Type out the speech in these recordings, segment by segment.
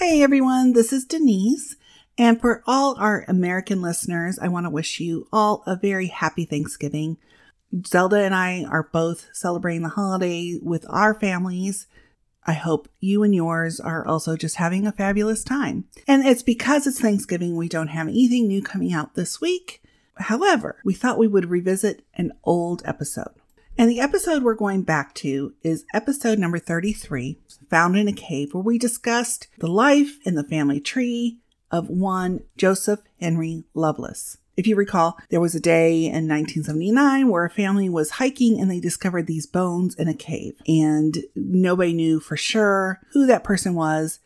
Hey everyone, this is Denise, and for all our American listeners, I want to wish you all a very happy Thanksgiving. Zelda and I are both celebrating the holiday with our families. I hope you and yours are also just having a fabulous time. And it's because it's Thanksgiving, we don't have anything new coming out this week. However, we thought we would revisit an old episode. And the episode we're going back to is episode number 33, Found in a Cave, where we discussed the life and the family tree of one Joseph Henry Loveless. If you recall, there was a day in 1979 where a family was hiking and they discovered these bones in a cave. And nobody knew for sure who that person was.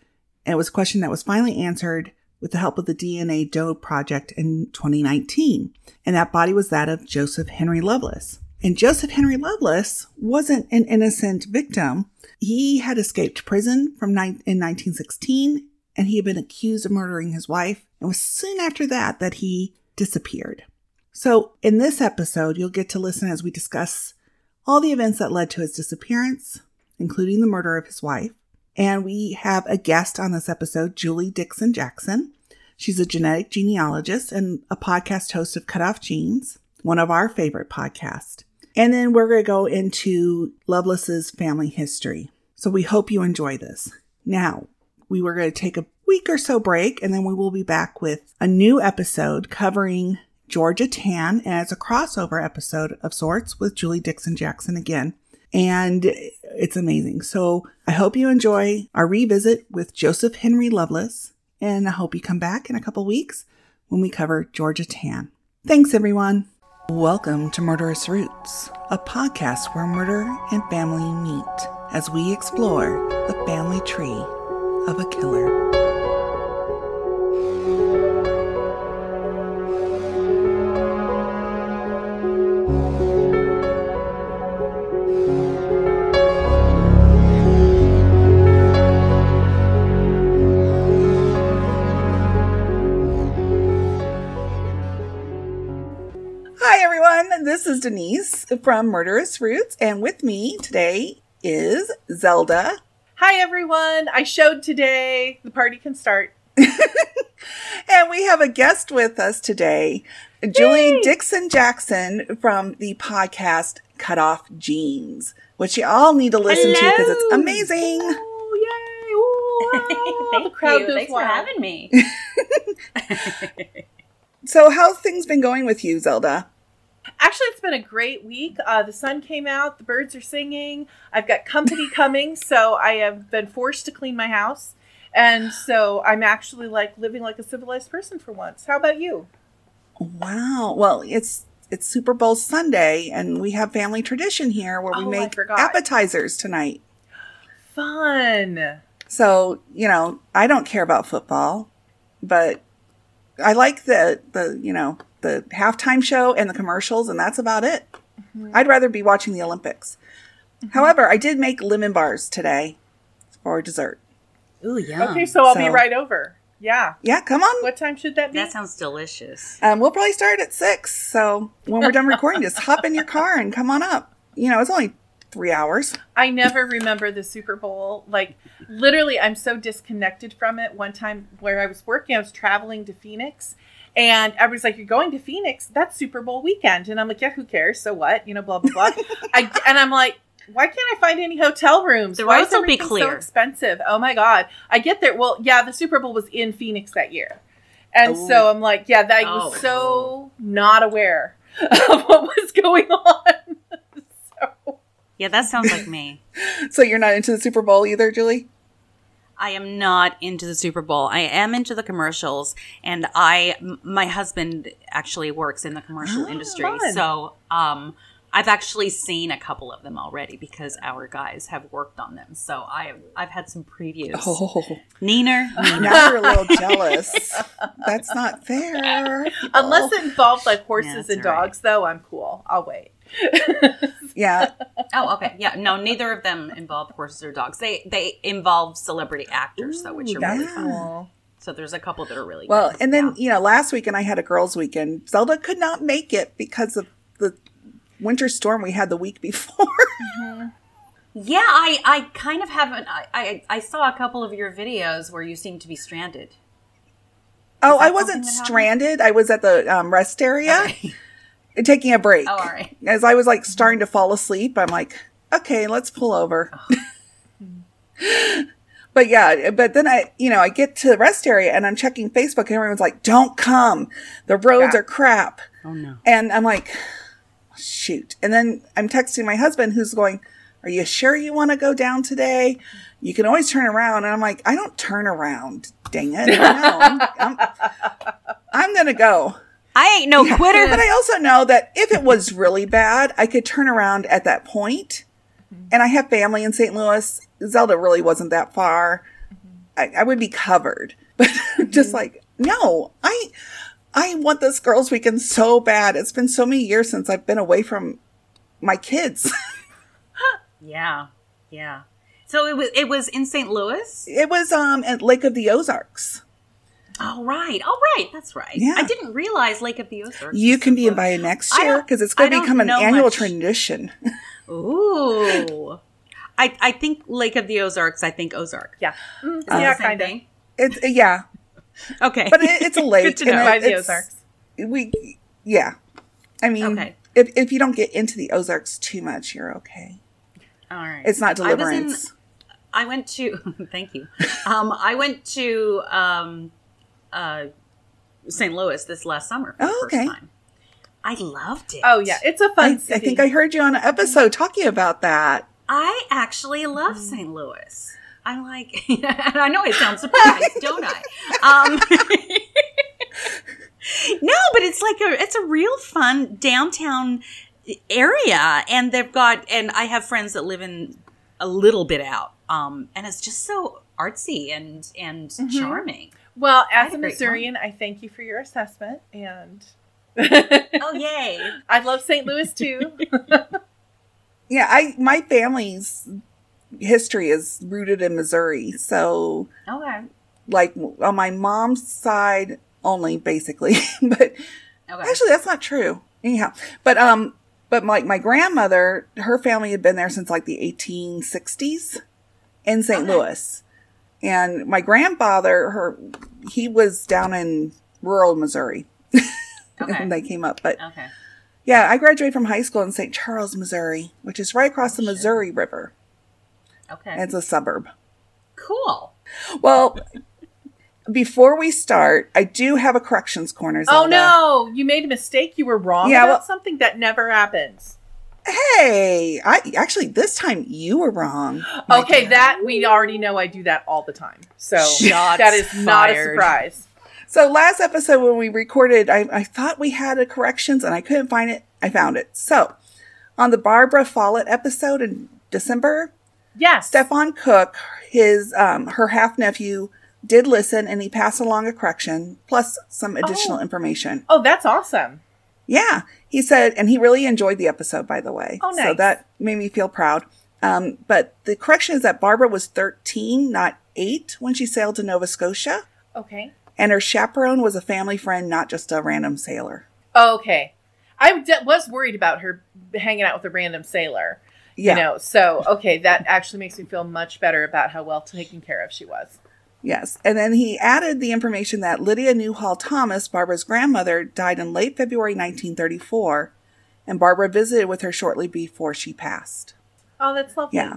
And it was a question that was finally answered with the help of the DNA Doe Project in 2019. And that body was that of Joseph Henry Loveless. And Joseph Henry Loveless wasn't an innocent victim. He had escaped prison from in 1916, and he had been accused of murdering his wife. And it was soon after that he disappeared. So in this episode, you'll get to listen as we discuss all the events that led to his disappearance, including the murder of his wife. And we have a guest on this episode, Julie Dixon Jackson. She's a genetic genealogist and a podcast host of Cut Off Genes, one of our favorite podcasts. And then we're going to go into Loveless's family history. So we hope you enjoy this. Now, we were going to take a week or so break, and then we will be back with a new episode covering Georgia Tan as a crossover episode of sorts with Julie Dixon Jackson again. And it's amazing. So I hope you enjoy our revisit with Joseph Henry Loveless. And I hope you come back in a couple weeks when we cover Georgia Tan. Thanks, everyone. Welcome to Murderous Roots, a podcast where murder and family meet as we explore the family tree of a killer. This is Denise from Murderous Roots, and with me today is Zelda. Hi, everyone. I showed today. The party can start. And we have a guest with us today, Julie Dixon Jackson from the podcast Cut Off Genes, which you all need to listen to because it's amazing. Oh, yay. Ooh, wow. Thank you. Thanks for having me. So how's things been going with you, Zelda? Actually, it's been a great week. The sun came out. The birds are singing. I've got company coming, so I have been forced to clean my house. And so I'm actually living like a civilized person for once. How about you? Wow. Well, it's Super Bowl Sunday, and we have family tradition here where we make appetizers tonight. Fun. So, I don't care about football, but I like the halftime show and the commercials, and that's about it. Mm-hmm. I'd rather be watching the Olympics. Mm-hmm. However, I did make lemon bars today for dessert. Ooh, yeah. Okay, so I'll be right over. Yeah. Yeah, come on. What time should that be? That sounds delicious. We'll probably start at 6. So when we're done recording, just hop in your car and come on up. It's only 3 hours. I never remember the Super Bowl. Literally, I'm so disconnected from it. One time where I was working, I was traveling to Phoenix. And everybody's like, you're going to Phoenix? That's Super Bowl weekend. And I'm like, yeah, who cares? So what? Blah, blah, blah. And I'm like, why can't I find any hotel rooms? The roads will be clear. So expensive. Oh, my God. I get there. Well, yeah, the Super Bowl was in Phoenix that year. And so I'm like, yeah, that was so not aware of what was going on. Yeah, that sounds like me. So you're not into the Super Bowl either, Julie? I am not into the Super Bowl. I am into the commercials, and my husband actually works in the commercial industry. Fun. So I've actually seen a couple of them already because our guys have worked on them. So I've had some previews. Oh, Neener. Now you're a little jealous. That's not fair. Unless it involves horses and dogs, though, I'm cool. I'll wait. Yeah. Oh, okay. Yeah. No, neither of them involve horses or dogs. They involve celebrity actors, though, which are really fun. So there's a couple that are really good. And then, last weekend I had a girls' weekend. Zelda could not make it because of the winter storm we had the week before. Mm-hmm. Yeah, I kind of haven't. I saw a couple of your videos where you seem to be stranded. Oh, I wasn't stranded. I was at the rest area, okay, taking a break. Oh, all right. As I was like starting to fall asleep, I'm like, okay, let's pull over. Oh. But yeah, but then I get to the rest area and I'm checking Facebook and everyone's like, don't come. The roads are crap. Oh no. And I'm like, shoot. And then I'm texting my husband who's going, are you sure you want to go down today? You can always turn around. And I'm like, I don't turn around. Dang it. No, I'm going to go. I ain't no quitter. But I also know that if it was really bad, I could turn around at that point. And I have family in St. Louis. Zelda really wasn't that far. I would be covered. But just like, no, I want this girls' weekend so bad. It's been so many years since I've been away from my kids. Yeah. Yeah. So it was in St. Louis? It was at Lake of the Ozarks. Oh, right. That's right. Yeah. I didn't realize Lake of the Ozarks. You can be invited next year because it's going to become an annual tradition. Ooh. I think Lake of the Ozarks, Ozark. Yeah. Yeah, kind of. Yeah. Okay. But it's a lake. Good to know. By the Ozarks. I mean, if you don't get into the Ozarks too much, you're okay. All right. It's not Deliverance. I went to, thank you. I went to St. Louis this last summer for the first time. I loved it. Oh, yeah. It's a fun city. I think I heard you on an episode talking about that. I actually love St. Louis. I'm like, and I know it sounds surprised, don't I? No, but it's like it's a real fun downtown area. And I have friends that live in a little bit out. And it's just so artsy and charming. Well, as a Missourian, I thank you for your assessment. And oh, yay. I love St. Louis, too. Yeah, my family's history is rooted in Missouri. So, like, on my mom's side only, basically. But actually, that's not true. Anyhow, but like my grandmother, her family had been there since like the 1860s in St. Louis. And my grandfather, he was down in rural Missouri when they came up. But yeah, I graduated from high school in St. Charles, Missouri, which is right across the Missouri River. Okay. And it's a suburb. Cool. Well, before we start, I do have a corrections corner. Zelda. Oh, no. You made a mistake. You were wrong about something that never happens. Hey, this time you were wrong. Okay, that we already know I do that all the time. So that is not a surprise. So last episode when we recorded, I thought we had a corrections and I couldn't find it. I found it. So on the Barbara Follett episode in December, Stefan Cook, her half-nephew, did listen and he passed along a correction plus some additional information. Oh, that's awesome. Yeah. He said, and he really enjoyed the episode, by the way. Oh, nice. So that made me feel proud. But the correction is that Barbara was 13, not 8, when she sailed to Nova Scotia. Okay. And her chaperone was a family friend, not just a random sailor. Oh, okay. I was worried about her hanging out with a random sailor. Yeah. You know, so, okay, that actually makes me feel much better about how well taken care of she was. Yes. And then he added the information that Lydia Newhall Thomas, Barbara's grandmother, died in late February 1934, and Barbara visited with her shortly before she passed. Oh, that's lovely. Yeah.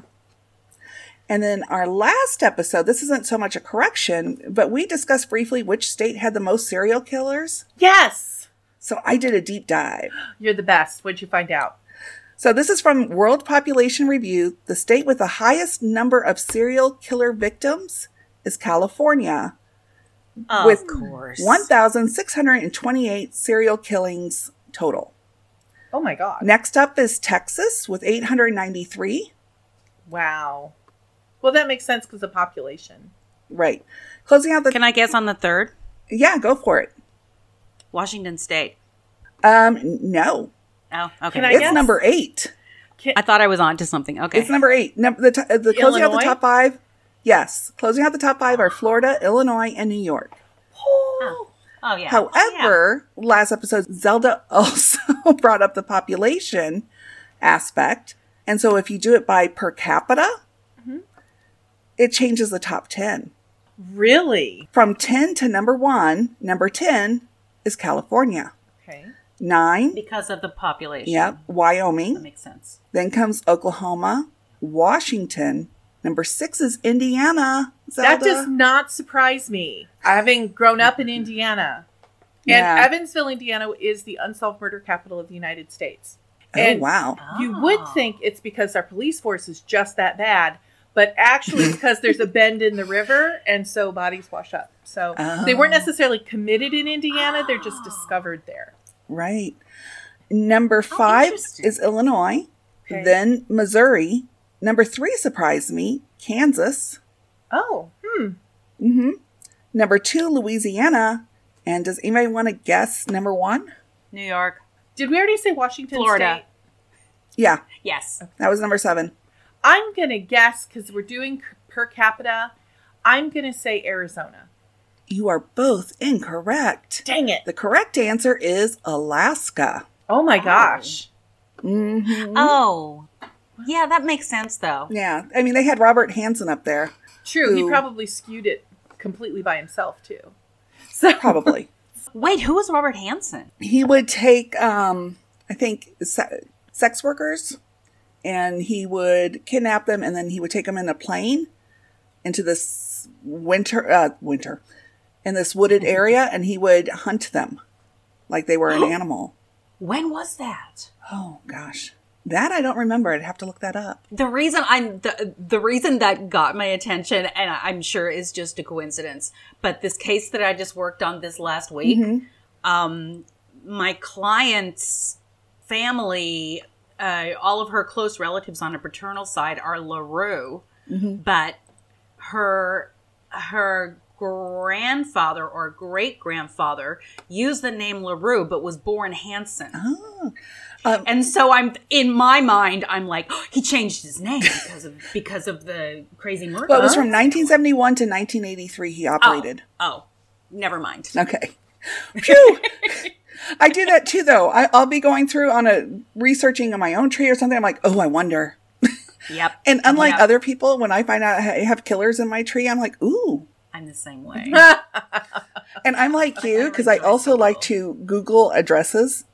And then our last episode, this isn't so much a correction, but we discussed briefly which state had the most serial killers. Yes. So I did a deep dive. You're the best. What'd you find out? So this is from World Population Review. The state with the highest number of serial killer victims is California, with 1,628 serial killings total. Oh, my God. Next up is Texas with 893. Wow. Well, that makes sense because of population. Right. Closing out the... Can I guess on the third? Yeah, go for it. Washington State. No. Oh, okay. Can I guess? Number 8. I thought I was on to something. Okay. It's number 8. The closing out the top 5... Yes. Closing out the top 5 are Florida, Illinois, and New York. Oh yeah. However, last episode, Zelda also brought up the population aspect. And so if you do it by per capita, mm-hmm. it changes the top 10. Really? From 10 to number 1, number 10 is California. Okay. 9. Because of the population. Yep. Wyoming. That makes sense. Then comes Oklahoma, Washington. Number 6 is Indiana. Zelda. That does not surprise me, having grown up in Indiana. And yeah. Evansville, Indiana is the unsolved murder capital of the United States. And oh, wow. You would think it's because our police force is just that bad, but actually it's because there's a bend in the river, and so bodies wash up. So they weren't necessarily committed in Indiana. They're just discovered there. Right. Number 5 is Illinois, okay. Then Missouri. Number 3 surprised me, Kansas. Oh. Mm-hmm. Number 2, Louisiana. And does anybody want to guess number 1? New York. Did we already say Washington Florida. State? Yeah. Yes. Okay. That was number 7. I'm going to guess, because we're doing per capita, I'm going to say Arizona. You are both incorrect. Dang it. The correct answer is Alaska. Oh, my gosh. Mm-hmm. Oh. Yeah, that makes sense, though. Yeah. I mean, they had Robert Hansen up there. True. He probably skewed it completely by himself, too. So probably. Wait, who was Robert Hansen? He would take, I think, sex workers, and he would kidnap them, and then he would take them in a plane into this winter, in this wooded area, and he would hunt them like they were an animal. When was that? Oh, gosh. That I don't remember. I'd have to look that up. The reason the reason that got my attention, and I'm sure is just a coincidence, but this case that I just worked on this last week, mm-hmm. My client's family, all of her close relatives on her paternal side are LaRue, mm-hmm. but her grandfather or great-grandfather used the name LaRue, but was born Hansen. Oh. And so I'm in my mind, I'm like, oh, he changed his name because of the crazy murder. Well, it was from 1971 to 1983 he operated. Oh, never mind. Okay. Phew. I do that too, though. I'll be going through on researching on my own tree or something. I'm like, oh, I wonder. Yep. And unlike other people, when I find out I have killers in my tree, I'm like, ooh. I'm the same way. And I'm like you, because I also like to Google addresses.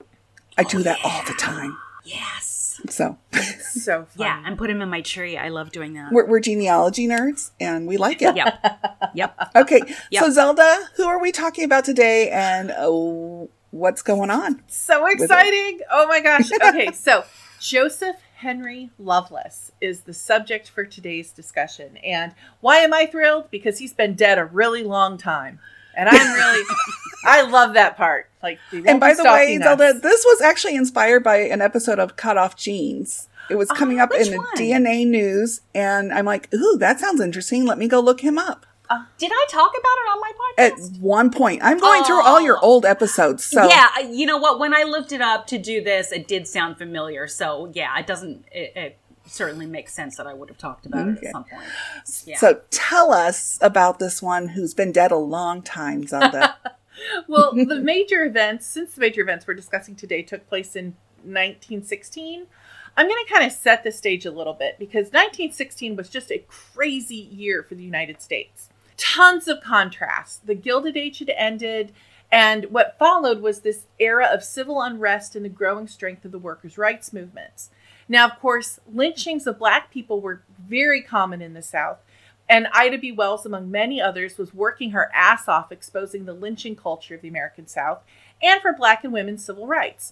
I do that all the time. Yes. So. It's so fun. Yeah, and put him in my tree. I love doing that. We're genealogy nerds, and we like it. Yep. Okay. Yep. So, Zelda, who are we talking about today, and what's going on? So exciting. Oh, my gosh. Okay. So, Joseph Henry Loveless is the subject for today's discussion. And why am I thrilled? Because he's been dead a really long time. And I'm really, I love that part. Like, and by the way, Zelda, this was actually inspired by an episode of Cut Off Genes. It was coming up in the DNA news, and I'm like, ooh, that sounds interesting. Let me go look him up. Did I talk about it on my podcast? At one point. I'm going through all your old episodes. So. Yeah, you know what? When I looked it up to do this, it did sound familiar. So, yeah, it certainly makes sense that I would have talked about it at some point. Yeah. So tell us about this one who's been dead a long time, Zelda. Well, the major events we're discussing today took place in 1916, I'm going to kind of set the stage a little bit, because 1916 was just a crazy year for the United States. Tons of contrasts. The Gilded Age had ended, and what followed was this era of civil unrest and the growing strength of the workers' rights movements. Now, of course, lynchings of Black people were very common in the South, and Ida B. Wells, among many others, was working her ass off exposing the lynching culture of the American South and for Black and women's civil rights.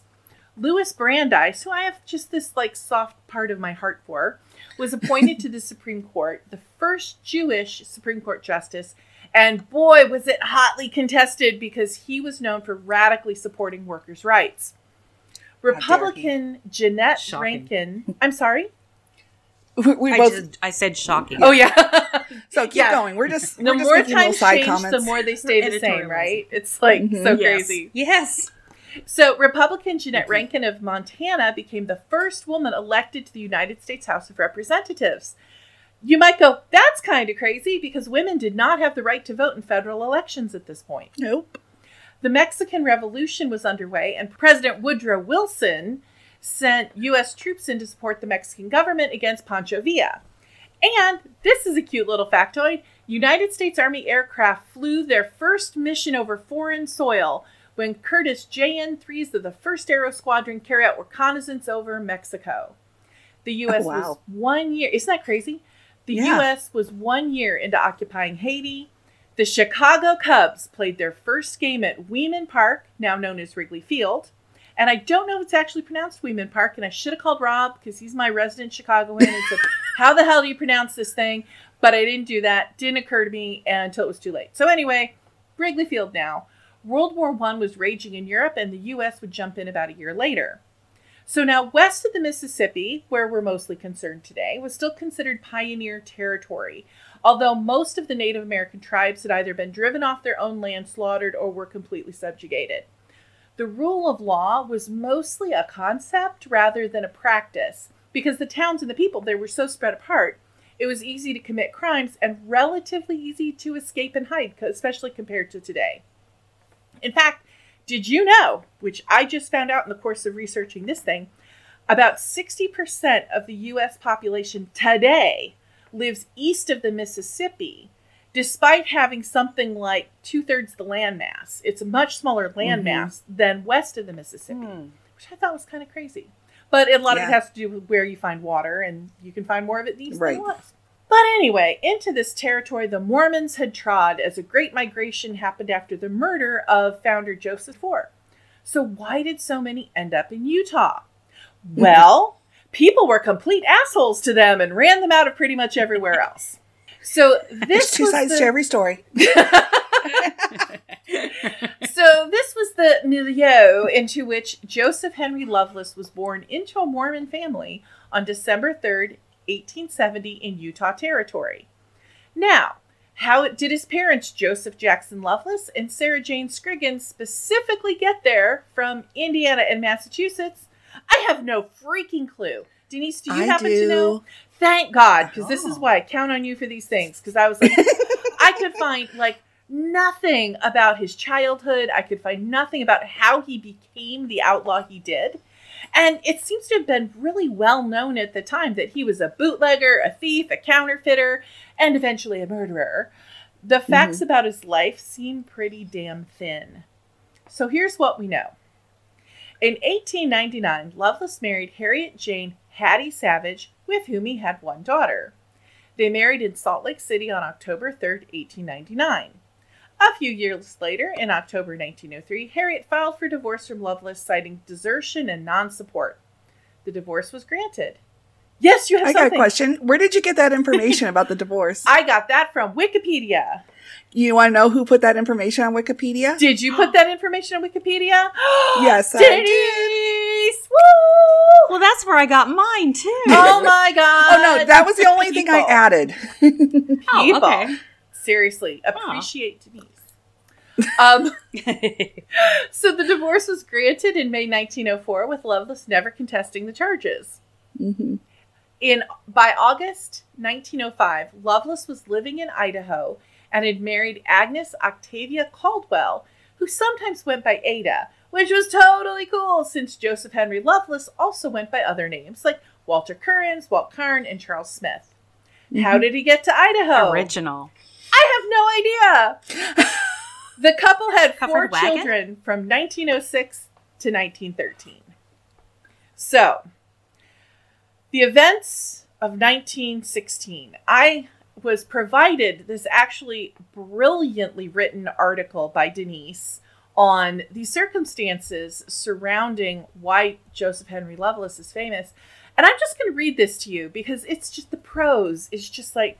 Louis Brandeis, who I have just this like soft part of my heart for, was appointed to the Supreme Court, the first Jewish Supreme Court justice, and boy, was it hotly contested, because he was known for radically supporting workers' rights. Republican Jeanette Rankin. I'm sorry? We both... I said shocking. Oh, yeah. So keep going. We're just more times changed, comments. The more they stay the same, right? It's like so crazy. Yes. So Republican Jeanette Rankin of Montana became the first woman elected to the United States House of Representatives. You might go, that's kind of crazy, because women did not have the right to vote in federal elections at this point. Nope. The Mexican Revolution was underway, and President Woodrow Wilson sent U.S. troops in to support the Mexican government against Pancho Villa. And this is a cute little factoid. United States Army aircraft flew their first mission over foreign soil when Curtiss JN-3s of the 1st Aero Squadron carried out reconnaissance over Mexico. The U.S. was 1 year. Isn't that crazy? The U.S. was 1 year into occupying Haiti. The Chicago Cubs played their first game at Weeman Park, now known as Wrigley Field. And I don't know if it's actually pronounced Weeman Park, and I should have called Rob because he's my resident Chicagoan and said, how the hell do you pronounce this thing? But I didn't do that. Didn't occur to me until it was too late. So anyway, Wrigley Field now. World War I was raging in Europe, and the U.S. would jump in about a year later. So now west of the Mississippi, where we're mostly concerned today, was still considered pioneer territory, although most of the Native American tribes had either been driven off their own land, slaughtered, or were completely subjugated. The rule of law was mostly a concept rather than a practice, because the towns and the people there were so spread apart, it was easy to commit crimes and relatively easy to escape and hide, especially compared to today. In fact, did you know, which I just found out in the course of researching this thing, about 60% of the U.S. population today lives east of the Mississippi, despite having something like 2/3 the landmass. It's a much smaller landmass than west of the Mississippi, which I thought was kind of crazy. But a lot of it has to do with where you find water, and you can find more of it east than west. But anyway, into this territory the Mormons had trod as a great migration happened after the murder of founder Joseph Smith. So why did so many end up in Utah? Well, people were complete assholes to them and ran them out of pretty much everywhere else. So this to every story. So this was the milieu into which Joseph Henry Loveless was born into a Mormon family on December 3rd, 1870 in Utah Territory. Now, how did his parents, Joseph Jackson Loveless and Sarah Jane Scriggins, specifically get there from Indiana and Massachusetts? I have no freaking clue. Denise, do you happen to know? Thank God, because this is why I count on you for these things, because I was like, I could find like nothing about his childhood. I could find nothing about how he became the outlaw he did. And it seems to have been really well known at the time that he was a bootlegger, a thief, a counterfeiter, and eventually a murderer. The facts about his life seem pretty damn thin. So here's what we know. In 1899, Loveless married Harriet Jane Hattie Savage, with whom he had one daughter. They married in Salt Lake City on October 3rd, 1899. A few years later, in October 1903, Harriet filed for divorce from Loveless, citing desertion and non-support. The divorce was granted. Yes, you have something. I got a question. Where did you get that information about the divorce? I got that from Wikipedia. You want to know who put that information on Wikipedia? Did you put that information on Wikipedia? Yes, Denise! I did. Woo! Well, that's where I got mine, too. Oh, my God. Oh, no, that was the only thing I added. Oh, okay. Seriously, appreciate Denise. So the divorce was granted in May 1904, with Loveless never contesting the charges. By August 1905, Loveless was living in Idaho and had married Agnes Octavia Caldwell, who sometimes went by Ada, which was totally cool since Joseph Henry Loveless also went by other names like Walter Currens, Walt Karn, and Charles Smith. How did he get to Idaho? Original. I have no idea. The couple had four children from 1906 to 1913. So, the events of 1916. I was provided this actually brilliantly written article by Denise on the circumstances surrounding why Joseph Henry Loveless is famous. And I'm just going to read this to you because it's just the prose. It's just like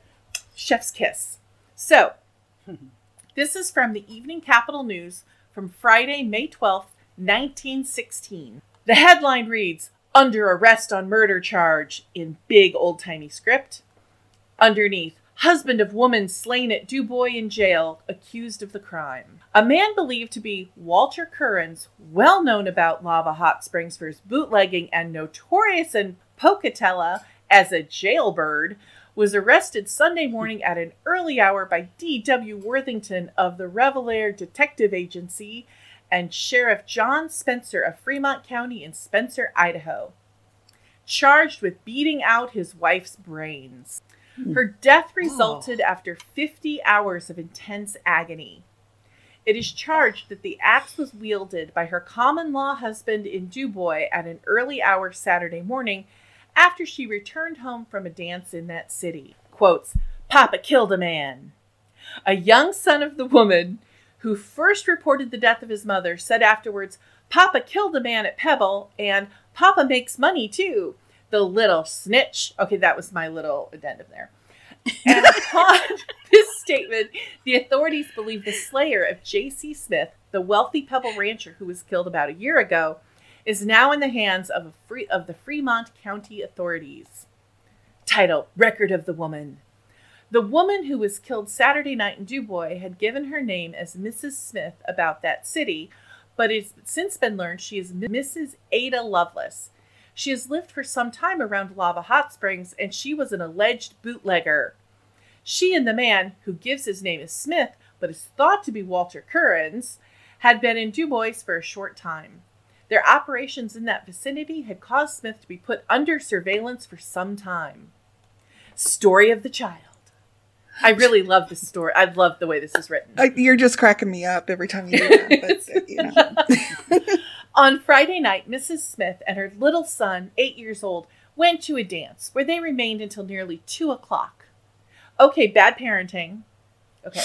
chef's kiss. So, this is from the Evening Capital News from Friday, May 12th, 1916. The headline reads, "Under arrest on murder charge," in big old-timey script. Underneath, "Husband of woman slain at Dubois in jail, accused of the crime." A man believed to be Walter Currens, well known about Lava Hot Springs for his bootlegging and notorious in Pocatello as a jailbird, was arrested Sunday morning at an early hour by D.W. Worthington of the Revelair Detective Agency and Sheriff John Spencer of Fremont County in Spencer, Idaho, charged with beating out his wife's brains. Her death resulted after 50 hours of intense agony. It is charged that the axe was wielded by her common-law husband in Dubois at an early hour Saturday morning after she returned home from a dance in that city. Quotes, "Papa killed a man." A young son of the woman who first reported the death of his mother said afterwards, "Papa killed a man at Pebble," and "Papa makes money, too. The little snitch." Okay, that was my little addendum there. And upon this statement, the authorities believe the slayer of J.C. Smith, the wealthy Pebble rancher who was killed about a year ago, is now in the hands of the Fremont County authorities. Title, Record of the Woman. The woman who was killed Saturday night in Dubois had given her name as Mrs. Smith about that city, but it's since been learned she is Mrs. Ada Loveless. She has lived for some time around Lava Hot Springs, and she was an alleged bootlegger. She and the man, who gives his name as Smith, but is thought to be Walter Currens, had been in Dubois for a short time. Their operations in that vicinity had caused Smith to be put under surveillance for some time. Story of the child. I really love this story. I love the way this is written. You're just cracking me up every time you do that. But, you know. On Friday night, Mrs. Smith and her little son, 8 years old, went to a dance where they remained until nearly 2:00. Okay, bad parenting. Okay.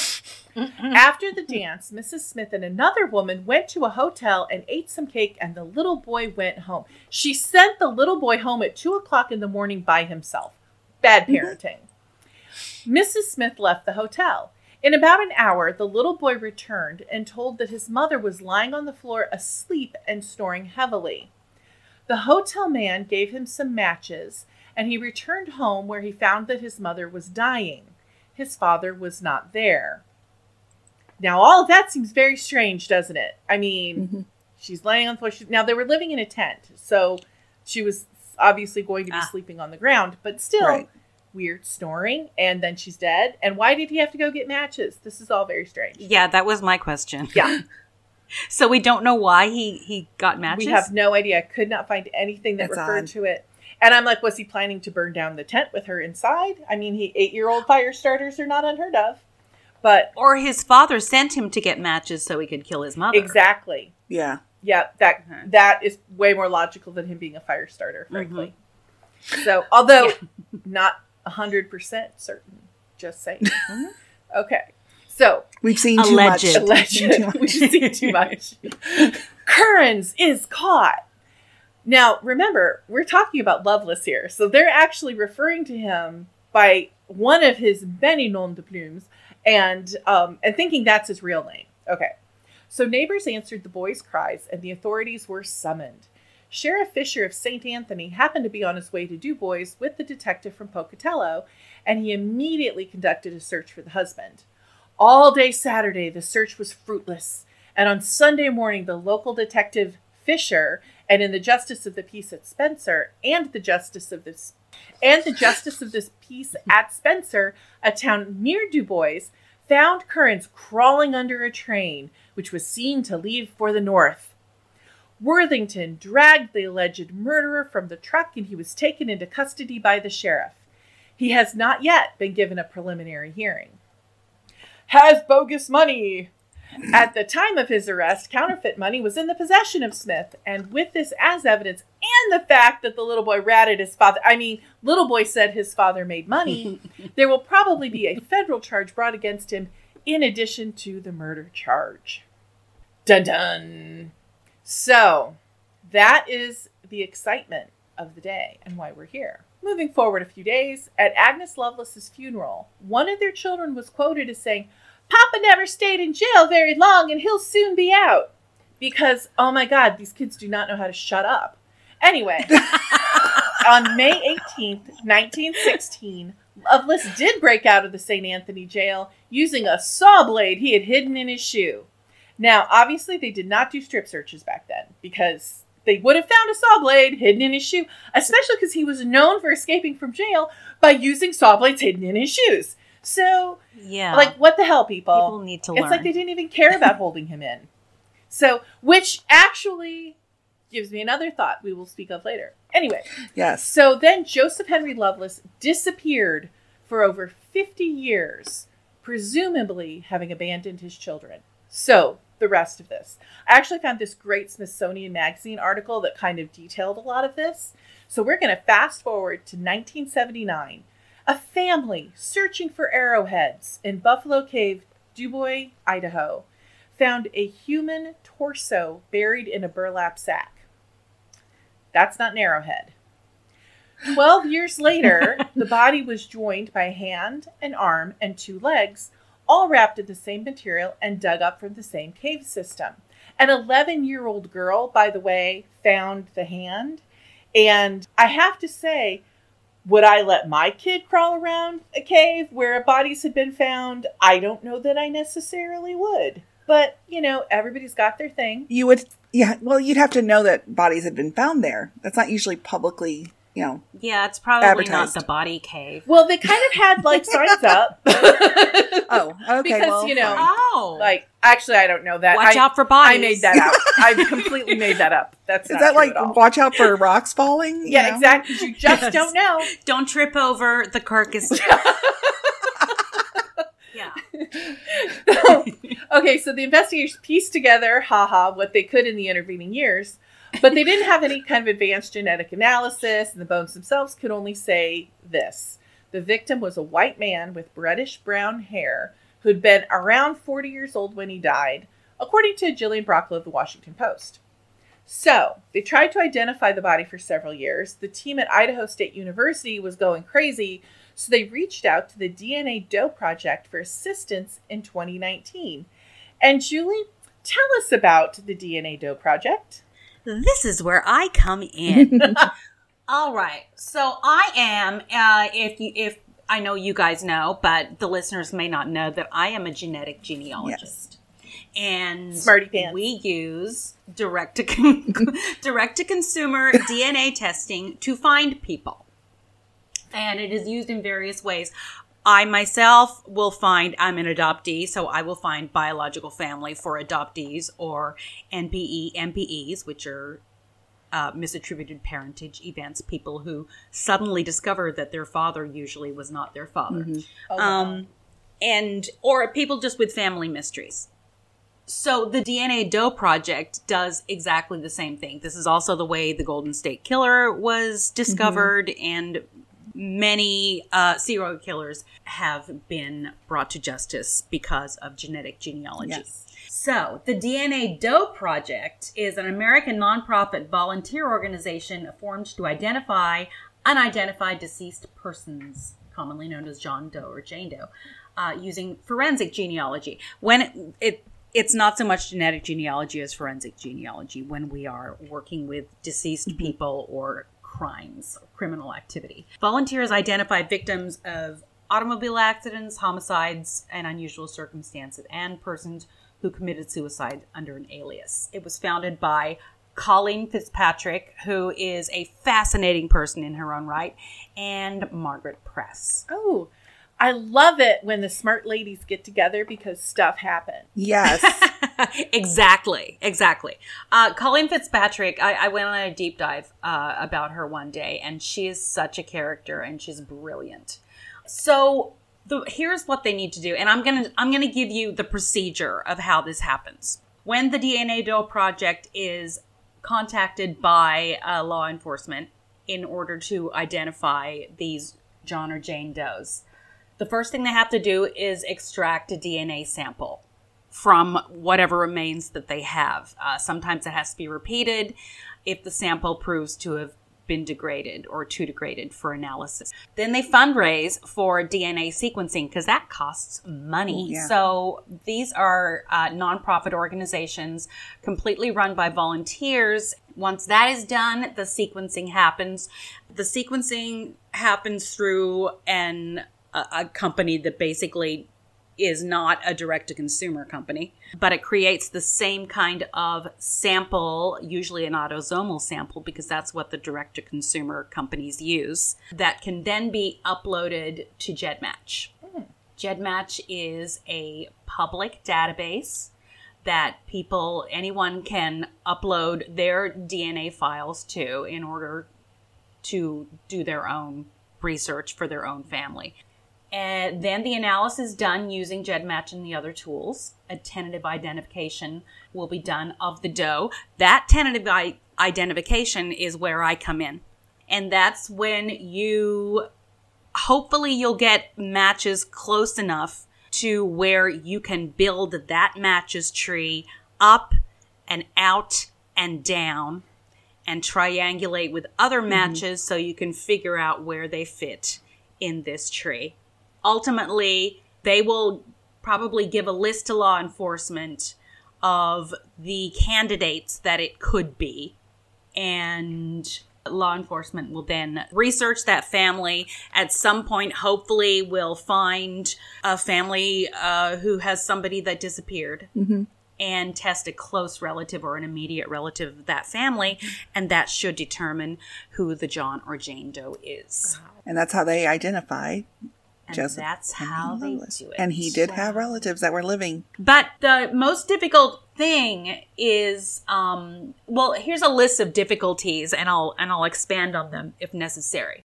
After the dance, Mrs. Smith and another woman went to a hotel and ate some cake, and the little boy went home. She sent the little boy home at 2:00 in the morning by himself. Bad parenting. Mrs. Smith left the hotel. In about an hour, the little boy returned and told that his mother was lying on the floor asleep and snoring heavily. The hotel man gave him some matches, and he returned home where he found that his mother was dying. His father was not there. Now, all of that seems very strange, doesn't it? I mean, she's laying on the floor. Now, they were living in a tent, so she was obviously going to be sleeping on the ground, but still... Right. Weird snoring, and then she's dead. And why did he have to go get matches? This is all very strange. Yeah, that was my question. Yeah. So we don't know why he got matches? We have no idea. I could not find anything that referred to it. And I'm like, was he planning to burn down the tent with her inside? I mean, 8-year-old fire starters are not unheard of. But or his father sent him to get matches so he could kill his mother. Exactly. Yeah. Yeah, that is way more logical than him being a fire starter, frankly. So, although not 100% certain. Just saying. Okay. So. We've seen too much. We've seen too much. Currens is caught. Now, remember, we're talking about Loveless here. So they're actually referring to him by one of his many nom de plumes and thinking that's his real name. Okay. So neighbors answered the boy's cries and the authorities were summoned. Sheriff Fisher of St. Anthony happened to be on his way to Dubois with the detective from Pocatello, and he immediately conducted a search for the husband. All day Saturday, the search was fruitless, and on Sunday morning, the local detective Fisher and the justice of the peace at Spencer a town near Dubois, found Currens crawling under a train, which was seen to leave for the north. Worthington dragged the alleged murderer from the truck, and he was taken into custody by the sheriff. He has not yet been given a preliminary hearing. Has bogus money. At the time of his arrest, counterfeit money was in the possession of Smith, and with this as evidence and the fact that the little boy ratted his father, little boy said his father made money, there will probably be a federal charge brought against him in addition to the murder charge. Dun-dun! So, that is the excitement of the day and why we're here. Moving forward a few days, at Agnes Loveless's funeral, one of their children was quoted as saying, "Papa never stayed in jail very long and he'll soon be out." Because, oh my God, these kids do not know how to shut up. Anyway, on May 18th, 1916, Loveless did break out of the St. Anthony jail using a saw blade he had hidden in his shoe. Now, obviously, they did not do strip searches back then because they would have found a saw blade hidden in his shoe, especially because he was known for escaping from jail by using saw blades hidden in his shoes. So, yeah, like, what the hell, people? People need to learn. It's like they didn't even care about holding him in. So, which actually gives me another thought we will speak of later. Anyway. Yes. So then Joseph Henry Loveless disappeared for over 50 years, presumably having abandoned his children. So the rest of this. I actually found this great Smithsonian Magazine article that kind of detailed a lot of this. So we're going to fast forward to 1979. A family searching for arrowheads in Buffalo Cave, Dubois, Idaho, found a human torso buried in a burlap sack. That's not an arrowhead. 12 years later, the body was joined by a hand, an arm, and two legs, all wrapped in the same material and dug up from the same cave system. An 11-year-old girl, by the way, found the hand. And I have to say, would I let my kid crawl around a cave where bodies had been found? I don't know that I necessarily would. But, you know, everybody's got their thing. You would, yeah, well, you'd have to know that bodies had been found there. That's not usually publicly, you know, yeah, it's probably advertised. Not the body cave. Well, they kind of had, like, signs up. Oh, okay, because, well, you know, oh. Like, actually, I don't know that. Watch out for bodies. I made that up. I completely made that up. That's not true at all. Watch out for rocks falling? Yeah, exactly. You just don't know. Don't trip over the carcass. Yeah. Okay, so the investigators pieced together, what they could in the intervening years, but they didn't have any kind of advanced genetic analysis, and the bones themselves could only say this. The victim was a white man with reddish-brown hair who'd been around 40 years old when he died, according to Jillian Brocklow of the Washington Post. So, they tried to identify the body for several years. The team at Idaho State University was going crazy, so they reached out to the DNA Doe Project for assistance in 2019. And Julie, tell us about the DNA Doe Project. This is where I come in. All right. So I am, if I know you guys know, but the listeners may not know that I am a genetic genealogist. Yes. And smarty pants. We use direct to consumer DNA testing to find people. And it is used in various ways. I myself will find, I'm an adoptee, so I will find biological family for adoptees or NPE, MPEs, which are misattributed parentage events, people who suddenly discover that their father usually was not their father. Mm-hmm. Oh, wow. And or people just with family mysteries. So the DNA Doe Project does exactly the same thing. This is also the way the Golden State Killer was discovered, mm-hmm. and many serial killers have been brought to justice because of genetic genealogy. Yes. So the DNA Doe Project is an American nonprofit volunteer organization formed to identify unidentified deceased persons, commonly known as John Doe or Jane Doe, using forensic genealogy. When it's not so much genetic genealogy as forensic genealogy when we are working with deceased people or crimes or criminal activity. Volunteers identify victims of automobile accidents, homicides, and unusual circumstances, and persons who committed suicide under an alias. It was founded by Colleen Fitzpatrick, who is a fascinating person in her own right, and Margaret Press. Oh, I love it when the smart ladies get together because stuff happens. Yes. Exactly. Colleen Fitzpatrick, I went on a deep dive about her one day, and she is such a character, and she's brilliant. So here's what they need to do, and I'm gonna give you the procedure of how this happens. When the DNA Doe Project is contacted by law enforcement in order to identify these John or Jane Does, the first thing they have to do is extract a DNA sample from whatever remains that they have. Sometimes it has to be repeated if the sample proves to have been degraded or too degraded for analysis. Then they fundraise for DNA sequencing because that costs money. Yeah. So these are nonprofit organizations completely run by volunteers. Once that is done, the sequencing happens. The sequencing happens through a company that basically is not a direct-to-consumer company, but it creates the same kind of sample, usually an autosomal sample, because that's what the direct-to-consumer companies use, that can then be uploaded to GEDmatch. GEDmatch is a public database that anyone can upload their DNA files to in order to do their own research for their own family. And then the analysis done using GEDmatch and the other tools. A tentative identification will be done of the doe. That tentative identification is where I come in. And that's when hopefully you'll get matches close enough to where you can build that matches tree up and out and down and triangulate with other matches so you can figure out where they fit in this tree. Ultimately, they will probably give a list to law enforcement of the candidates that it could be. And law enforcement will then research that family. At some point, hopefully, we'll find a family who has somebody that disappeared and test a close relative or an immediate relative of that family. And that should determine who the John or Jane Doe is. And that's how they identify Joseph. And that's how they do it. And he did have relatives that were living. But the most difficult thing is, well, here's a list of difficulties, and I'll expand on them if necessary.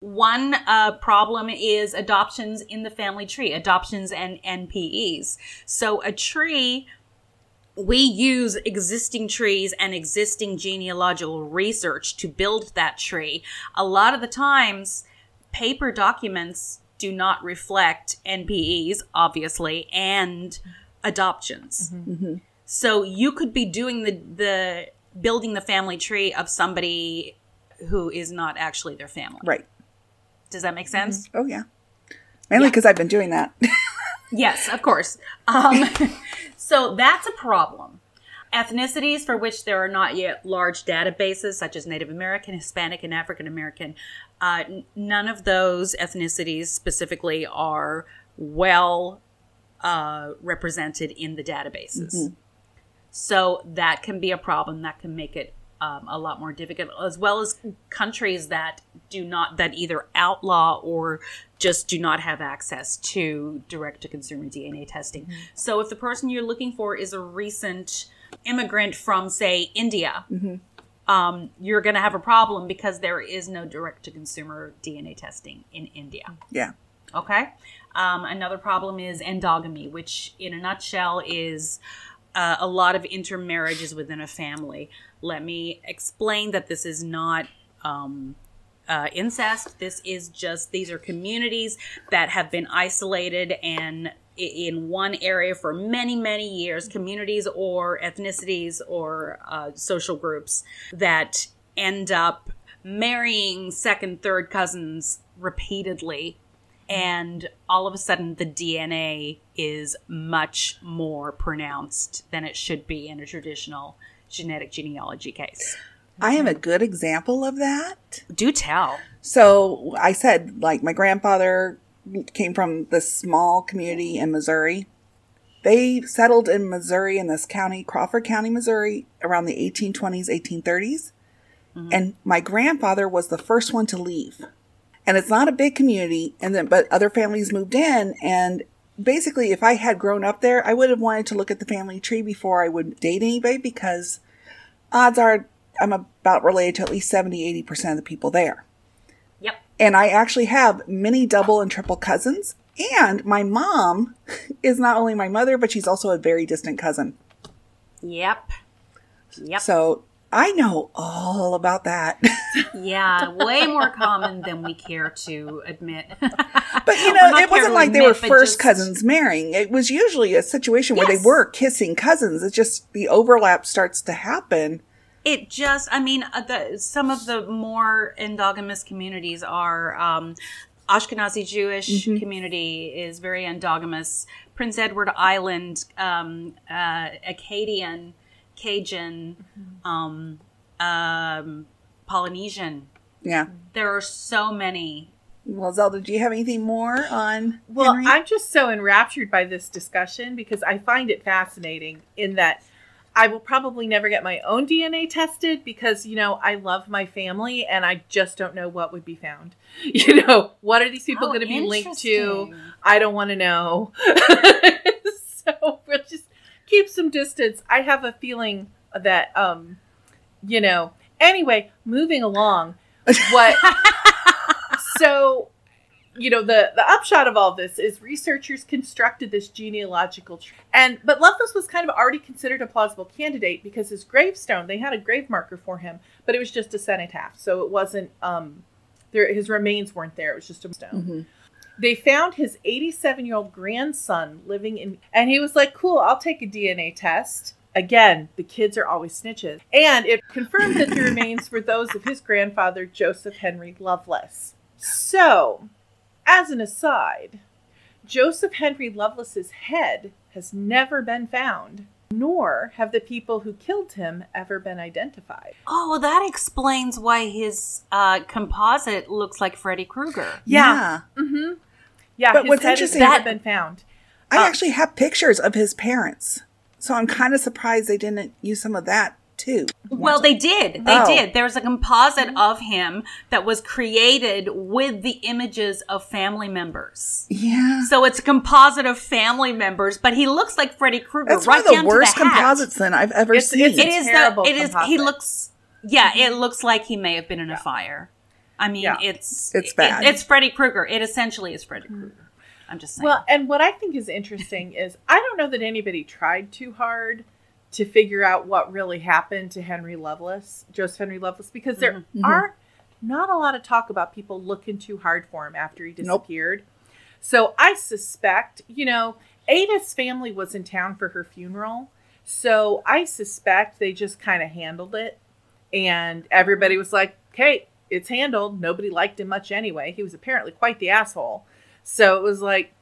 One problem is adoptions in the family tree, adoptions and NPEs. So a tree, we use existing trees and existing genealogical research to build that tree. A lot of the times, paper documents do not reflect NPEs, obviously, and adoptions. So you could be doing the building the family tree of somebody who is not actually their family. Right. Does that make sense? Oh, yeah. Mainly because I've been doing that. Yes, of course. So that's a problem. Ethnicities for which there are not yet large databases, such as Native American, Hispanic, and African American. None of those ethnicities specifically are well represented in the databases. So that can be a problem. That can make it a lot more difficult, as well as countries that that either outlaw or just do not have access to direct-to-consumer DNA testing. So if the person you're looking for is a recent immigrant from, say, India, you're going to have a problem because there is no direct-to-consumer DNA testing in India. Yeah. Okay? Another problem is endogamy, which in a nutshell is a lot of intermarriages within a family. Let me explain that this is not incest. This is just, these are communities that have been isolated and in one area for many, many years, communities or ethnicities or social groups that end up marrying second, third cousins repeatedly. And all of a sudden, the DNA is much more pronounced than it should be in a traditional genetic genealogy case. I am a good example of that. Do tell. So I said, like, my grandfather came from this small community in Missouri. They settled in Missouri in this county, Crawford County, Missouri, around the 1820s, 1830s. And my grandfather was the first one to leave. And it's not a big community, but other families moved in. And basically, if I had grown up there, I would have wanted to look at the family tree before I would date anybody, because odds are I'm about related to at least 70, 80% of the people there. Yep. And I actually have many double and triple cousins. And my mom is not only my mother, but she's also a very distant cousin. Yep. So I know all about that. Yeah, way more common than we care to admit. But, you know, it wasn't like they were first cousins marrying. It was usually a situation where they were kissing cousins. It's just the overlap starts to happen. It just, I mean, some of the more endogamous communities are Ashkenazi Jewish community is very endogamous. Prince Edward Island, Acadian, Cajun, Polynesian. Yeah. There are so many. Well, Zelda, do you have anything more on Henry? I'm just so enraptured by this discussion because I find it fascinating in that I will probably never get my own DNA tested because, you know, I love my family and I just don't know what would be found. You know, what are these people going to be linked to? I don't want to know. So we'll just keep some distance. I have a feeling that, you know, anyway, moving along, what, so, you know, the upshot of all this is researchers constructed this genealogical but Loveless was kind of already considered a plausible candidate because his gravestone, they had a grave marker for him, but it was just a cenotaph. So it wasn't, his remains weren't there. It was just a stone. Mm-hmm. They found his 87-year-old grandson living in, and he was like, cool, I'll take a DNA test. Again, the kids are always snitches. And it confirmed that the remains were those of his grandfather, Joseph Henry Loveless. So, as an aside, Joseph Henry Loveless's head has never been found, nor have the people who killed him ever been identified. Oh, well, that explains why his composite looks like Freddy Krueger. Yeah. Yeah. Mm-hmm. Yeah, but his what's head interesting has never been found. I actually have pictures of his parents, so I'm kind of surprised they didn't use some of that too. Well, they did. They did. There was a composite mm-hmm. of him that was created with the images of family members. Yeah. So it's a composite of family members, but he looks like Freddy Krueger. That's right, one of the worst composites then I've ever seen. It is. He looks. Yeah, it looks like he may have been in a fire. I mean, it's bad. It's Freddy Krueger. It essentially is Freddy Krueger. Mm. I'm just saying. Well, and what I think is interesting is I don't know that anybody tried too hard to figure out what really happened to Joseph Henry Loveless, because there mm-hmm. aren't not a lot of talk about people looking too hard for him after he disappeared. Nope. So I suspect, you know, Ada's family was in town for her funeral. So I suspect they just kind of handled it. And everybody was like, okay, it's handled. Nobody liked him much anyway. He was apparently quite the asshole. So it was like,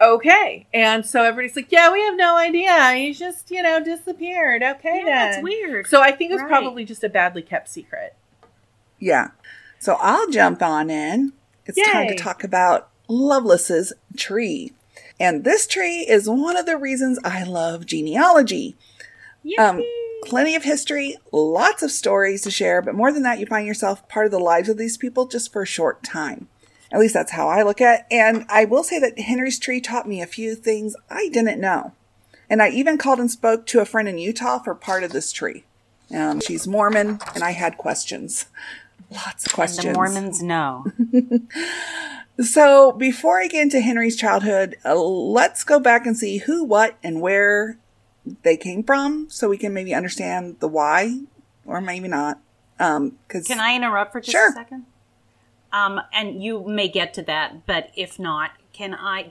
okay. And so everybody's like, yeah, we have no idea. He's just, you know, disappeared. Okay, yeah, then. That's weird. So I think it's probably just a badly kept secret. Yeah. So I'll jump on in. It's time to talk about Loveless's tree. And this tree is one of the reasons I love genealogy. Plenty of history, lots of stories to share, but more than that, you find yourself part of the lives of these people just for a short time. At least that's how I look at it. And I will say that Henry's tree taught me a few things I didn't know. And I even called and spoke to a friend in Utah for part of this tree. She's Mormon, and I had questions. Lots of questions. And the Mormons know. So before I get into Henry's childhood, let's go back and see who, what, and where they came from so we can maybe understand the why, or maybe not. Can I interrupt for just a second? And you may get to that, but if not,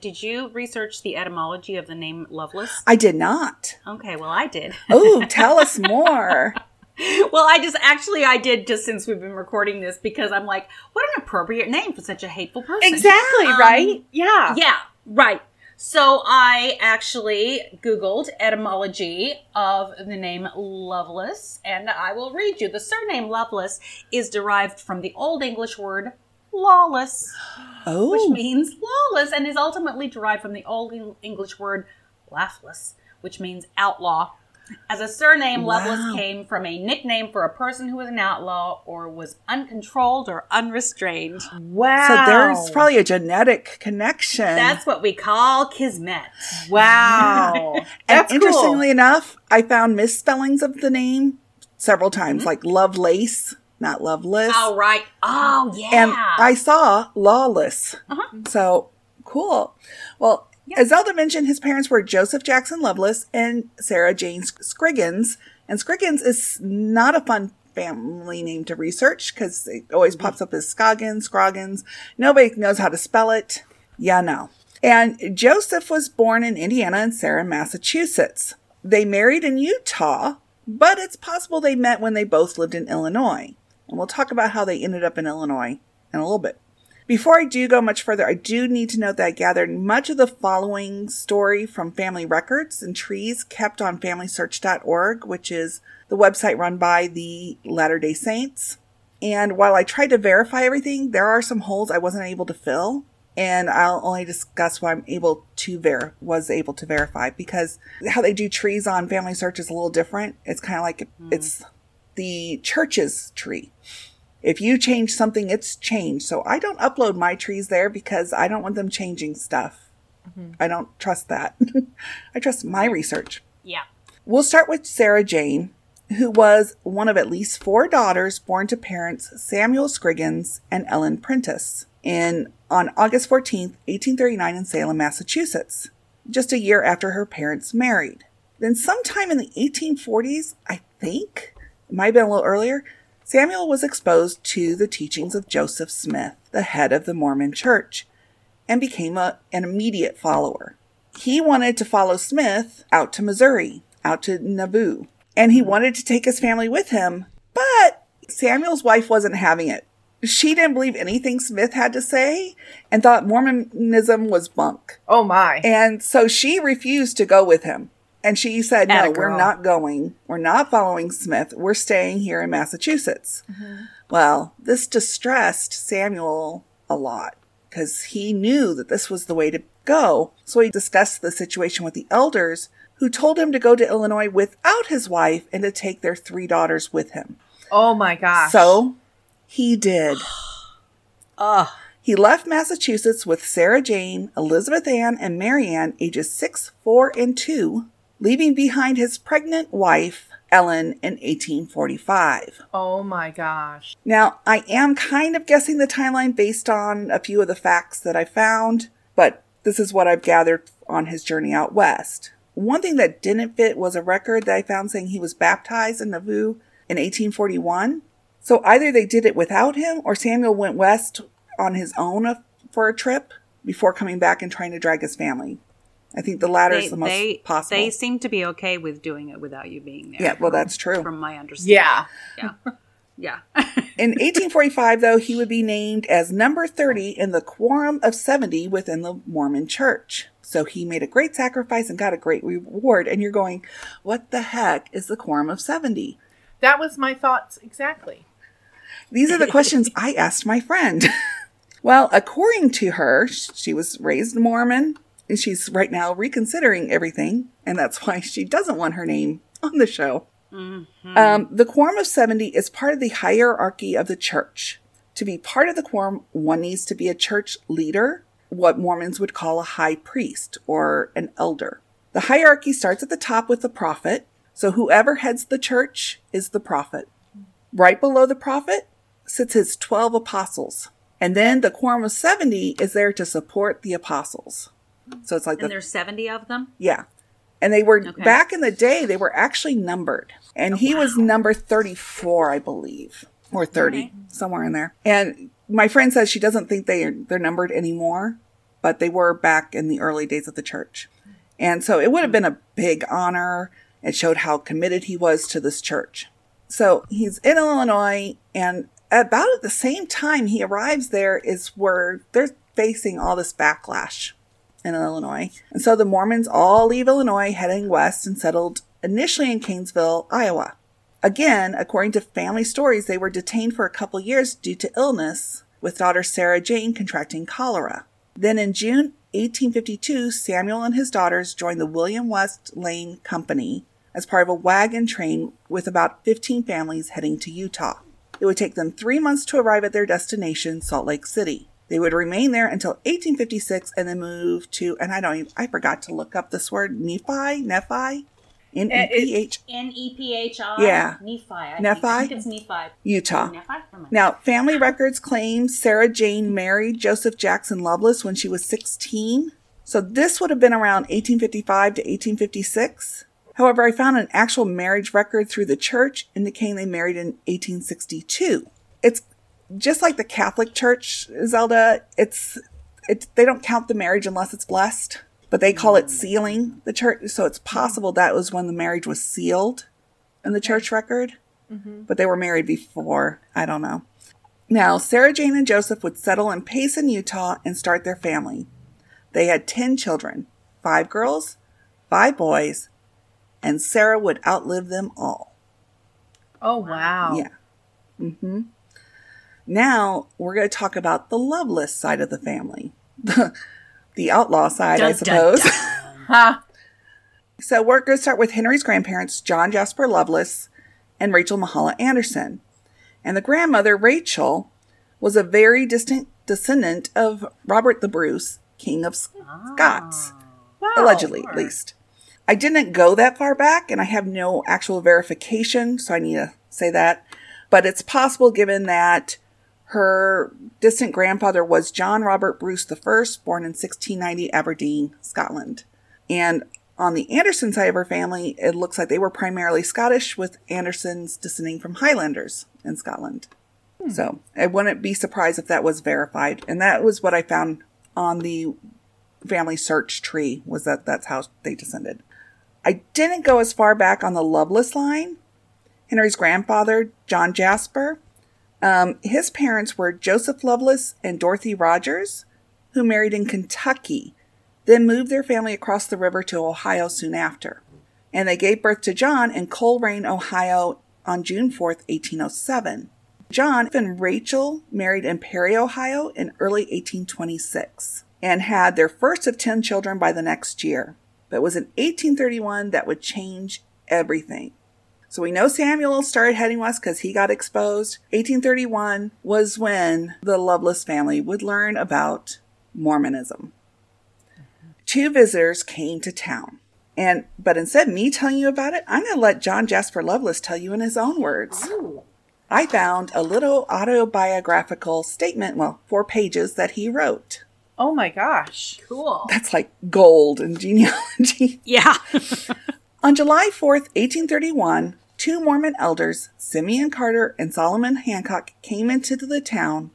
did you research the etymology of the name Loveless? I did not. Okay, well, I did. Oh, tell us more. Well, I did just since we've been recording this, because I'm like, what an appropriate name for such a hateful person. Exactly, right? Yeah. Yeah, right. So I actually Googled etymology of the name Loveless, and I will read you. The surname Loveless is derived from the Old English word lawless, which means lawless, and is ultimately derived from the Old English word laughless, which means outlaw. As a surname, Loveless came from a nickname for a person who was an outlaw or was uncontrolled or unrestrained. Wow. So there's probably a genetic connection. That's what we call kismet. Wow. And interestingly enough, I found misspellings of the name several times, like Lovelace, not Loveless. Oh, right. Oh, yeah. And I saw Lawless. Uh-huh. So cool. Well, as Zelda mentioned, his parents were Joseph Jackson Loveless and Sarah Jane Scriggins. And Scriggins is not a fun family name to research because it always pops up as Scoggins, Scroggins. Nobody knows how to spell it. Yeah, no. And Joseph was born in Indiana and Sarah in Massachusetts. They married in Utah, but it's possible they met when they both lived in Illinois. And we'll talk about how they ended up in Illinois in a little bit. Before I do go much further, I do need to note that I gathered much of the following story from family records and trees kept on FamilySearch.org, which is the website run by the Latter-day Saints. And while I tried to verify everything, there are some holes I wasn't able to fill, and I'll only discuss what I'm able to verify, because how they do trees on Family Search is a little different. It's kind of like it's the church's tree. If you change something, it's changed. So I don't upload my trees there because I don't want them changing stuff. Mm-hmm. I don't trust that. I trust my research. Yeah. We'll start with Sarah Jane, who was one of at least four daughters born to parents Samuel Scriggins and Ellen Prentiss on August 14th, 1839 in Salem, Massachusetts, just a year after her parents married. Then sometime in the 1840s, I think, it might have been a little earlier, Samuel was exposed to the teachings of Joseph Smith, the head of the Mormon Church, and became an immediate follower. He wanted to follow Smith out to Missouri, out to Nauvoo, and he wanted to take his family with him, but Samuel's wife wasn't having it. She didn't believe anything Smith had to say and thought Mormonism was bunk. Oh, my. And so she refused to go with him. And she said, no, we're not going. We're not following Smith. We're staying here in Massachusetts. Mm-hmm. Well, this distressed Samuel a lot because he knew that this was the way to go. So he discussed the situation with the elders, who told him to go to Illinois without his wife and to take their three daughters with him. Oh, my gosh. So he did. He left Massachusetts with Sarah Jane, Elizabeth Ann, and Mary Ann, ages 6, 4, and 2, leaving behind his pregnant wife, Ellen, in 1845. Oh, my gosh. Now, I am kind of guessing the timeline based on a few of the facts that I found, but this is what I've gathered on his journey out west. One thing that didn't fit was a record that I found saying he was baptized in Nauvoo in 1841. So either they did it without him or Samuel went west on his own for a trip before coming back and trying to drag his family. I think the latter is the most possible. They seem to be okay with doing it without you being there. Yeah, well, that's true. From my understanding. Yeah. In 1845, though, he would be named as number 30 in the Quorum of 70 within the Mormon Church. So he made a great sacrifice and got a great reward. And you're going, what the heck is the Quorum of 70? That was my thoughts exactly. These are the questions I asked my friend. Well, according to her, she was raised Mormon, and she's right now reconsidering everything. And that's why she doesn't want her name on the show. Mm-hmm. The Quorum of 70 is part of the hierarchy of the church. To be part of the quorum, one needs to be a church leader, what Mormons would call a high priest or an elder. The hierarchy starts at the top with the prophet. So whoever heads the church is the prophet. Right below the prophet sits his 12 apostles. And then the Quorum of 70 is there to support the apostles. So it's like there's 70 of them? Yeah. And they were, back in the day, they were actually numbered. And he was number 34, I believe, or 30, somewhere in there. And my friend says she doesn't think they're numbered anymore, but they were back in the early days of the church. And so it would have been a big honor. It showed how committed he was to this church. So he's in Illinois, and about at the same time he arrives there is where they're facing all this backlash in Illinois. And so the Mormons all leave Illinois, heading west, and settled initially in Kanesville, Iowa. Again, according to family stories, they were detained for a couple years due to illness, with daughter Sarah Jane contracting cholera. Then in June 1852, Samuel and his daughters joined the William West Lane Company as part of a wagon train with about 15 families heading to Utah. It would take them 3 months to arrive at their destination, Salt Lake City. They would remain there until 1856 and then move to, and I forgot to look up this word, Nephi? N-E-P-H-I? Yeah. Nephi? I think it's Nephi. Utah. Nephi? Now, family records claim Sarah Jane married Joseph Jackson Loveless when she was 16. So this would have been around 1855 to 1856. However, I found an actual marriage record through the church indicating they married in 1862. It's just like the Catholic Church, Zelda, they don't count the marriage unless it's blessed, but they call it sealing the church. So it's possible that was when the marriage was sealed in the church record, but they were married before. I don't know. Now, Sarah Jane and Joseph would settle in Payson, Utah, and start their family. They had 10 children, 5 girls, 5 boys, and Sarah would outlive them all. Oh, wow. Yeah. Mm-hmm. Now, we're going to talk about the Loveless side of the family. The outlaw side, I suppose. So we're going to start with Henry's grandparents, John Jasper Loveless and Rachel Mahala Anderson. And the grandmother, Rachel, was a very distant descendant of Robert the Bruce, King of Scots. Wow. Allegedly, at least. I didn't go that far back, and I have no actual verification, so I need to say that. But it's possible, given that her distant grandfather was John Robert Bruce I, born in 1690, Aberdeen, Scotland. And on the Anderson side of her family, it looks like they were primarily Scottish, with Andersons descending from Highlanders in Scotland. So I wouldn't be surprised if that was verified. And that was what I found on the family search tree, was that that's how they descended. I didn't go as far back on the Loveless line. Henry's grandfather, John Jasper, his parents were Joseph Loveless and Dorothy Rogers, who married in Kentucky, then moved their family across the river to Ohio soon after. And they gave birth to John in Coleraine, Ohio on June 4th, 1807. John and Rachel married in Perry, Ohio in early 1826 and had their first of 10 children by the next year. But it was in 1831 that would change everything. So we know Samuel started heading west because he got exposed. 1831 was when the Loveless family would learn about Mormonism. Two visitors came to town. But instead of me telling you about it, I'm going to let John Jasper Loveless tell you in his own words. Oh. I found a little autobiographical statement, 4 pages, that he wrote. Oh my gosh. Cool. That's like gold in genealogy. Yeah. On July 4th, 1831, 2 Mormon elders, Simeon Carter and Solomon Hancock, came into the town,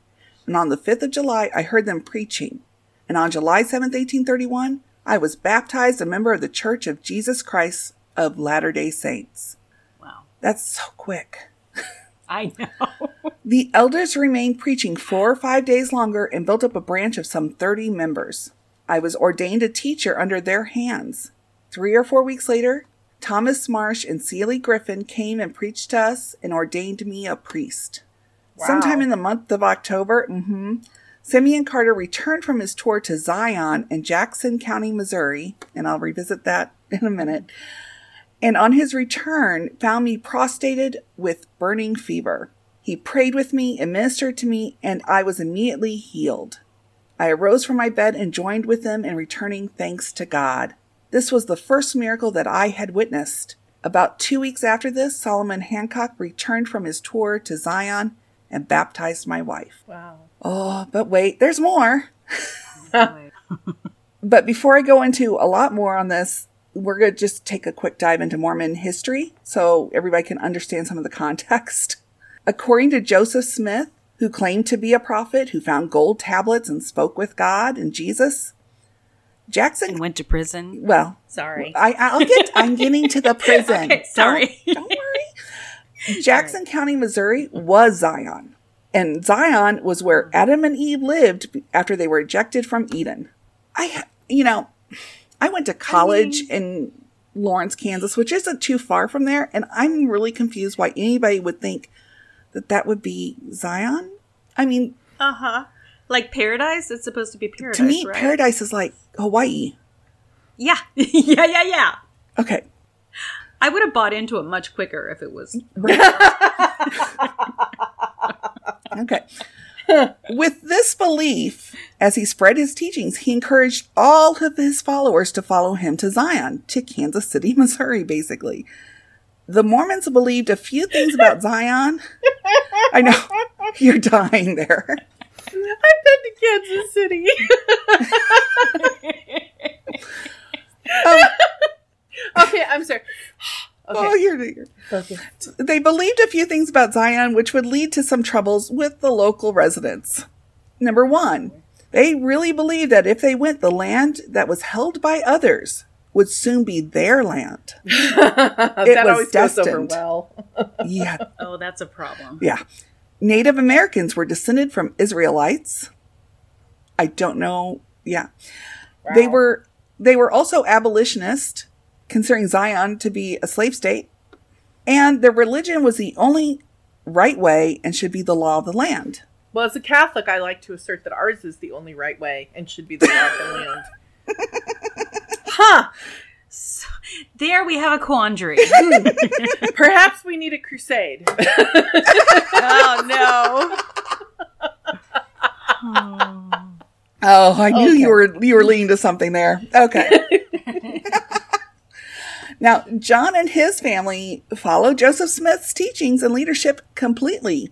and on the 5th of July, I heard them preaching. And on July 7th, 1831, I was baptized a member of the Church of Jesus Christ of Latter-day Saints. Wow. That's so quick. I know. The elders remained preaching 4 or 5 days longer and built up a branch of some 30 members. I was ordained a teacher under their hands. 3 or 4 weeks later, Thomas Marsh and Celie Griffin came and preached to us and ordained me a priest. Wow. Sometime in the month of October, Simeon Carter returned from his tour to Zion in Jackson County, Missouri, and I'll revisit that in a minute, and on his return found me prostrated with burning fever. He prayed with me and ministered to me, and I was immediately healed. I arose from my bed and joined with them in returning thanks to God. This was the first miracle that I had witnessed. About 2 weeks after this, Solomon Hancock returned from his tour to Zion and baptized my wife. Wow. Oh, but wait, there's more. But before I go into a lot more on this, we're going to just take a quick dive into Mormon history so everybody can understand some of the context. According to Joseph Smith, who claimed to be a prophet, who found gold tablets and spoke with God and Jesus, Jackson... And went to prison. Well... Sorry. I'm getting to the prison. Okay, sorry. Don't worry. Jackson County, Missouri was Zion. And Zion was where Adam and Eve lived after they were ejected from Eden. I went to college in Lawrence, Kansas, which isn't too far from there. And I'm really confused why anybody would think that would be Zion. I mean... Uh-huh. Like paradise? It's supposed to be paradise, right? To me, paradise is like Hawaii. Yeah. Yeah. Okay. I would have bought into it much quicker if it was... Okay. With this belief, as he spread his teachings, he encouraged all of his followers to follow him to Zion, to Kansas City, Missouri, basically. The Mormons believed a few things about Zion. I know, you're dying there. I've been to Kansas City. Okay, I'm sorry. Okay. Oh, here. Okay. They believed a few things about Zion, which would lead to some troubles with the local residents. Number one, they really believed that if they went, the land that was held by others would soon be their land. That always goes over well. Yeah. Oh, that's a problem. Yeah. Native Americans were descended from Israelites. I don't know. Yeah. Wow. They were also abolitionist, considering Zion to be a slave state, and their religion was the only right way and should be the law of the land. Well, as a Catholic, I like to assert that ours is the only right way and should be the law of the land. Huh. So, there we have a quandary. Perhaps we need a crusade. Oh, no. Oh, I knew you were leaning to something there. Okay. Now, John and his family followed Joseph Smith's teachings and leadership completely.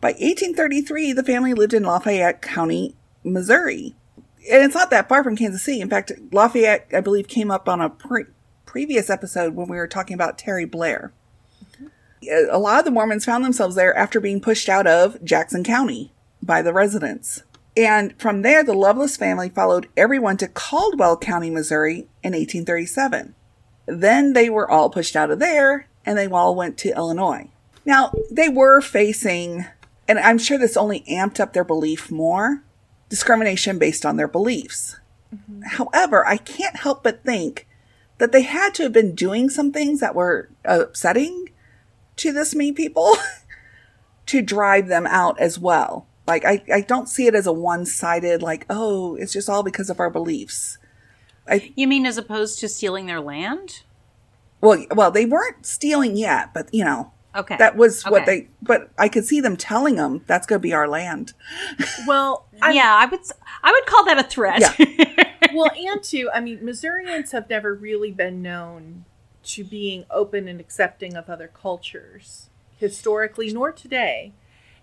By 1833, the family lived in Lafayette County, Missouri. And it's not that far from Kansas City. In fact, Lafayette, I believe, came up on a previous episode when we were talking about Terry Blair. Mm-hmm. A lot of the Mormons found themselves there after being pushed out of Jackson County by the residents. And from there, the Loveless family followed everyone to Caldwell County, Missouri in 1837. Then they were all pushed out of there, and they all went to Illinois. Now, they were facing, and I'm sure this only amped up their belief more, discrimination based on their beliefs. Mm-hmm. However, I can't help but think that they had to have been doing some things that were upsetting to this many people to drive them out as well. Like, I don't see it as a one-sided, like, oh, it's just all because of our beliefs. You mean as opposed to stealing their land? Well, they weren't stealing yet, but, you know, okay, that was okay. But I could see them telling them that's going to be our land. Well, yeah, I would call that a threat. Yeah. Well, and too, I mean, Missourians have never really been known to being open and accepting of other cultures historically, nor today.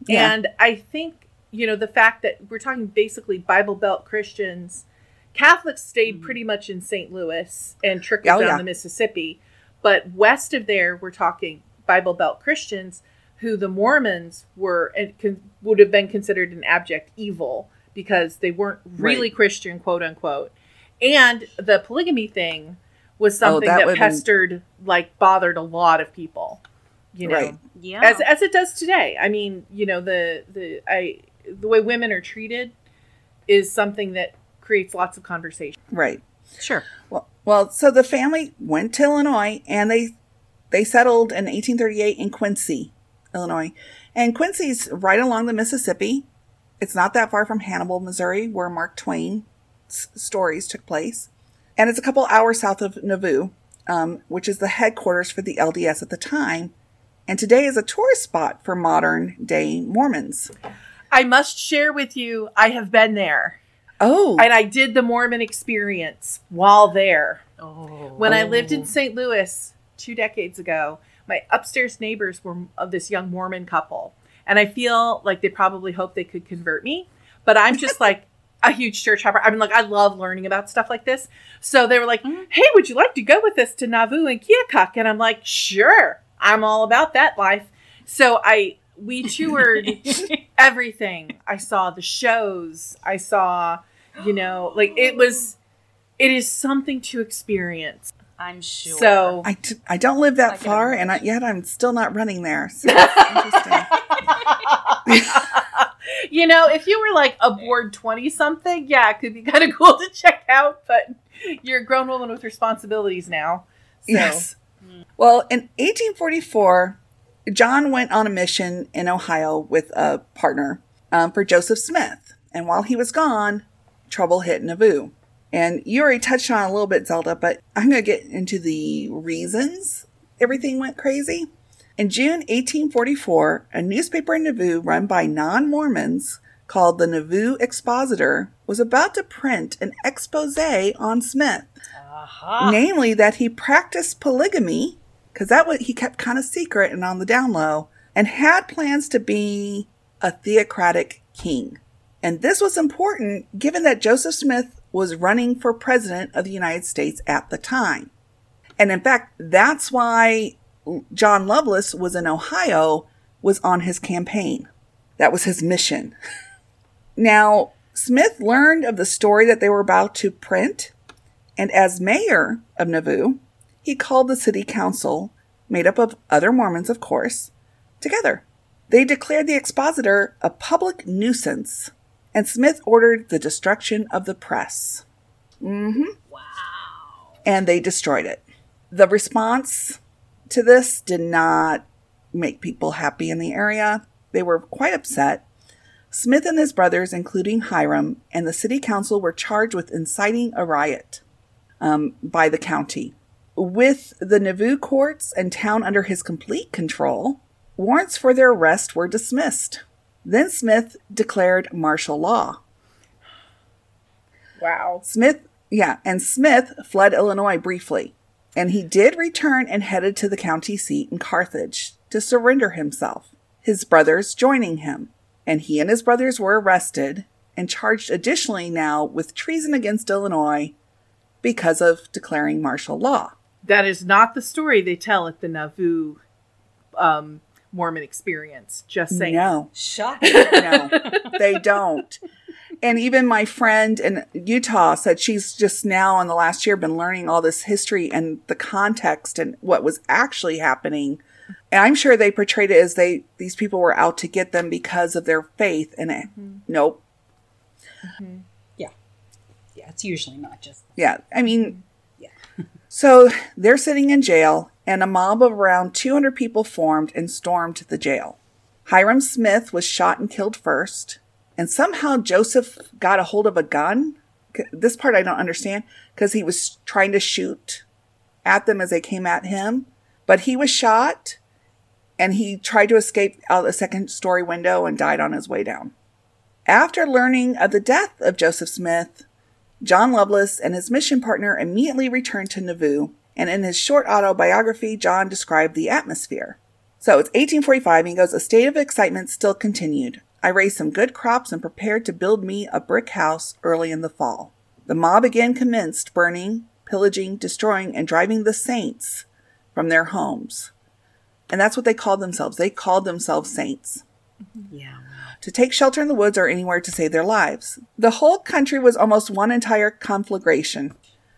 Yeah. And I think, you know, the fact that we're talking basically Bible Belt Christians. Catholics stayed pretty much in St. Louis and trickled down the Mississippi. But west of there, we're talking Bible Belt Christians, who the Mormons were would have been considered an abject evil because they weren't really Christian, quote unquote. And the polygamy thing was something that pestered, bothered a lot of people. You know, yeah, as it does today. I mean, you know, the way women are treated is something that creates lots of conversation. Right. Sure. Well, so the family went to Illinois and they settled in 1838 in Quincy, Illinois. And Quincy's right along the Mississippi. It's not that far from Hannibal, Missouri, where Mark Twain's stories took place. And it's a couple hours south of Nauvoo, which is the headquarters for the LDS at the time. And today is a tourist spot for modern day Mormons. I must share with you, I have been there. Oh. And I did the Mormon experience while there. Oh. When I lived in St. Louis 2 decades ago, my upstairs neighbors were of this young Mormon couple. And I feel like they probably hoped they could convert me. But I'm just like a huge church hopper. I mean, I love learning about stuff like this. So they were like, hey, would you like to go with us to Nauvoo and Keokuk? And I'm like, sure. I'm all about that life. So we toured everything. I saw the shows. I saw, you know, like it is something to experience. I'm sure. So I don't live that far, and yet I'm still not running there. So it's interesting. You know, if you were like a bored 20-something, yeah, it could be kind of cool to check out. But you're a grown woman with responsibilities now. So. Yes. Well, in 1844, John went on a mission in Ohio with a partner for Joseph Smith. And while he was gone, trouble hit Nauvoo. And you already touched on a little bit, Zelda, but I'm going to get into the reasons everything went crazy. In June 1844, a newspaper in Nauvoo run by non-Mormons called the Nauvoo Expositor was about to print an exposé on Smith. Uh-huh. Namely, that he practiced polygamy, because that was he kept kind of secret and on the down low, and had plans to be a theocratic king. And this was important given that Joseph Smith was running for president of the United States at the time. And in fact, that's why John Loveless was in Ohio, was on his campaign. That was his mission. Now, Smith learned of the story that they were about to print. And as mayor of Nauvoo, he called the city council, made up of other Mormons, of course, together. They declared the expositor a public nuisance, and Smith ordered the destruction of the press. Mm-hmm. Wow. And they destroyed it. The response to this did not make people happy in the area. They were quite upset. Smith and his brothers, including Hiram, and the city council were charged with inciting a riot. By the county. With the Nauvoo courts and town under his complete control, warrants for their arrest were dismissed. Then Smith declared martial law. Wow. Smith fled Illinois briefly. and he did return and headed to the county seat in Carthage to surrender himself, his brothers joining him, and he and his brothers were arrested and charged additionally now with treason against Illinois because of declaring martial law. That is not the story they tell at the Nauvoo Mormon experience. Just saying. No. Shocking. No, they don't. And even my friend in Utah said she's just now in the last year been learning all this history and the context and what was actually happening. And I'm sure they portrayed it as these people were out to get them because of their faith in it. Mm-hmm. Nope. Mm-hmm. Yeah. Yeah, it's usually not just them. Yeah, I mean, yeah. So they're sitting in jail, and a mob of around 200 people formed and stormed the jail. Hiram Smith was shot and killed first, and somehow Joseph got a hold of a gun. This part I don't understand, because he was trying to shoot at them as they came at him, but he was shot, and he tried to escape out a second-story window and died on his way down. After learning of the death of Joseph Smith, John Loveless and his mission partner immediately returned to Nauvoo, and in his short autobiography, John described the atmosphere. So it's 1845, and he goes, "A state of excitement still continued. I raised some good crops and prepared to build me a brick house early in the fall. The mob again commenced burning, pillaging, destroying, and driving the saints from their homes." And that's what they called themselves. They called themselves saints. Yeah. To take shelter in the woods or anywhere to save their lives. The whole country was almost one entire conflagration.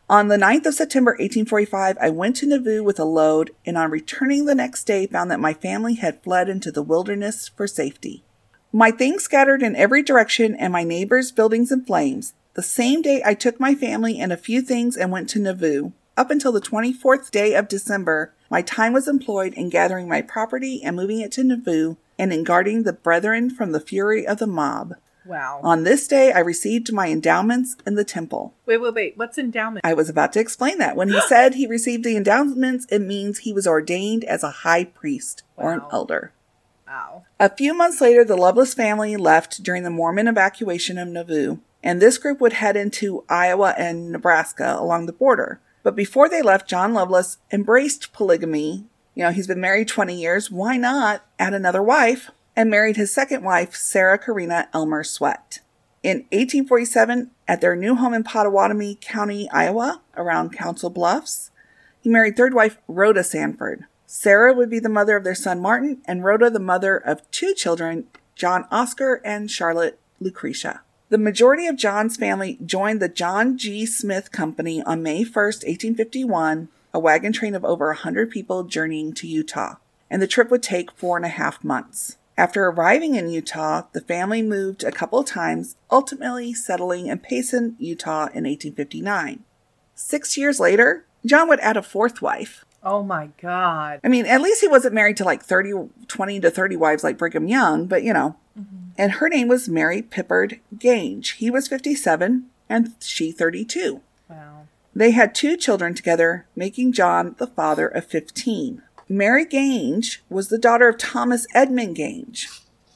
On the 9th of September, 1845, I went to Nauvoo with a load, and on returning the next day, found that my family had fled into the wilderness for safety. My things scattered in every direction, and my neighbors' buildings in flames. The same day, I took my family and a few things and went to Nauvoo. Up until the 24th day of December, my time was employed in gathering my property and moving it to Nauvoo, and in guarding the brethren from the fury of the mob. Wow. On this day, I received my endowments in the temple. Wait. What's endowment? I was about to explain that. When he said he received the endowments, it means he was ordained as a high priest or an elder. Wow. A few months later, the Loveless family left during the Mormon evacuation of Nauvoo, and this group would head into Iowa and Nebraska along the border. But before they left, John Loveless embraced polygamy. You know, he's been married 20 years. Why not add another wife? And married his second wife, Sarah Karina Elmer Swett. In 1847, at their new home in Pottawatomie County, Iowa, around Council Bluffs, he married third wife, Rhoda Sanford. Sarah would be the mother of their son, Martin, and Rhoda the mother of two children, John Oscar and Charlotte Lucretia. The majority of John's family joined the John G. Smith Company on May 1st, 1851, a wagon train of over 100 people journeying to Utah, and the trip would take 4.5 months. After arriving in Utah, the family moved a couple of times, ultimately settling in Payson, Utah in 1859. 6 years later, John would add a fourth wife. Oh my God. I mean, at least he wasn't married to 20 to 30 wives like Brigham Young, but you know. Mm-hmm. And her name was Mary Pippard Gange. He was 57 and she 32. Wow. They had two children together, making John the father of 15. Mary Gange was the daughter of Thomas Edmund Gange,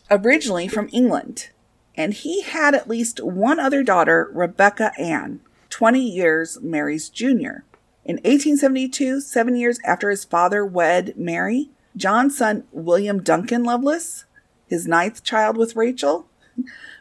originally from England, and he had at least one other daughter, Rebecca Ann, 20 years Mary's junior. In 1872, 7 years after his father wed Mary, John's son, William Duncan Loveless, his ninth child with Rachel,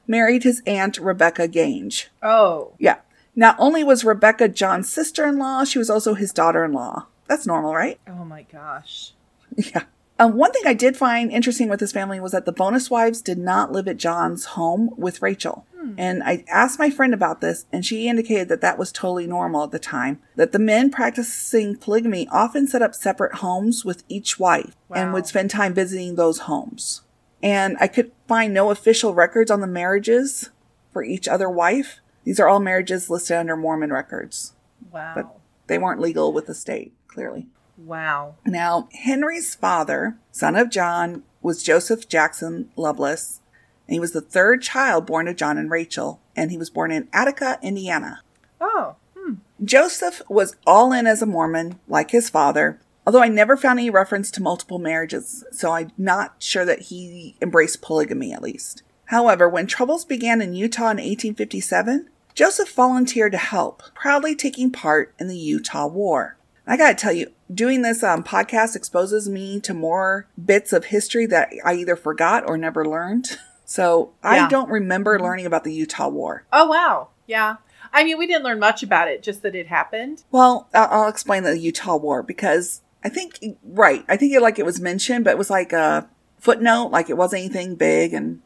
married his aunt, Rebecca Gange. Oh. Yeah. Not only was Rebecca John's sister-in-law, she was also his daughter-in-law. That's normal, right? Oh my gosh. Yeah. One thing I did find interesting with this family was that the bonus wives did not live at John's home with Rachel. Hmm. And I asked my friend about this, and she indicated that was totally normal at the time, that the men practicing polygamy often set up separate homes with each wife. Wow. And would spend time visiting those homes. And I could find no official records on the marriages for each other wife. These are all marriages listed under Mormon records. Wow. But they weren't legal with the state, clearly. Wow. Now, Henry's father, son of John, was Joseph Jackson Loveless, and he was the third child born to John and Rachel, and he was born in Attica, Indiana. Oh. Hmm. Joseph was all in as a Mormon, like his father, although I never found any reference to multiple marriages, so I'm not sure that he embraced polygamy, at least. However, when troubles began in Utah in 1857, Joseph volunteered to help, proudly taking part in the Utah War. I gotta tell you, doing this podcast exposes me to more bits of history that I either forgot or never learned. So I don't remember learning about the Utah War. Oh, wow. Yeah. I mean, we didn't learn much about it, just that it happened. Well, I'll explain the Utah War because I think, right, I think it was mentioned, but it was like a footnote, like it wasn't anything big. And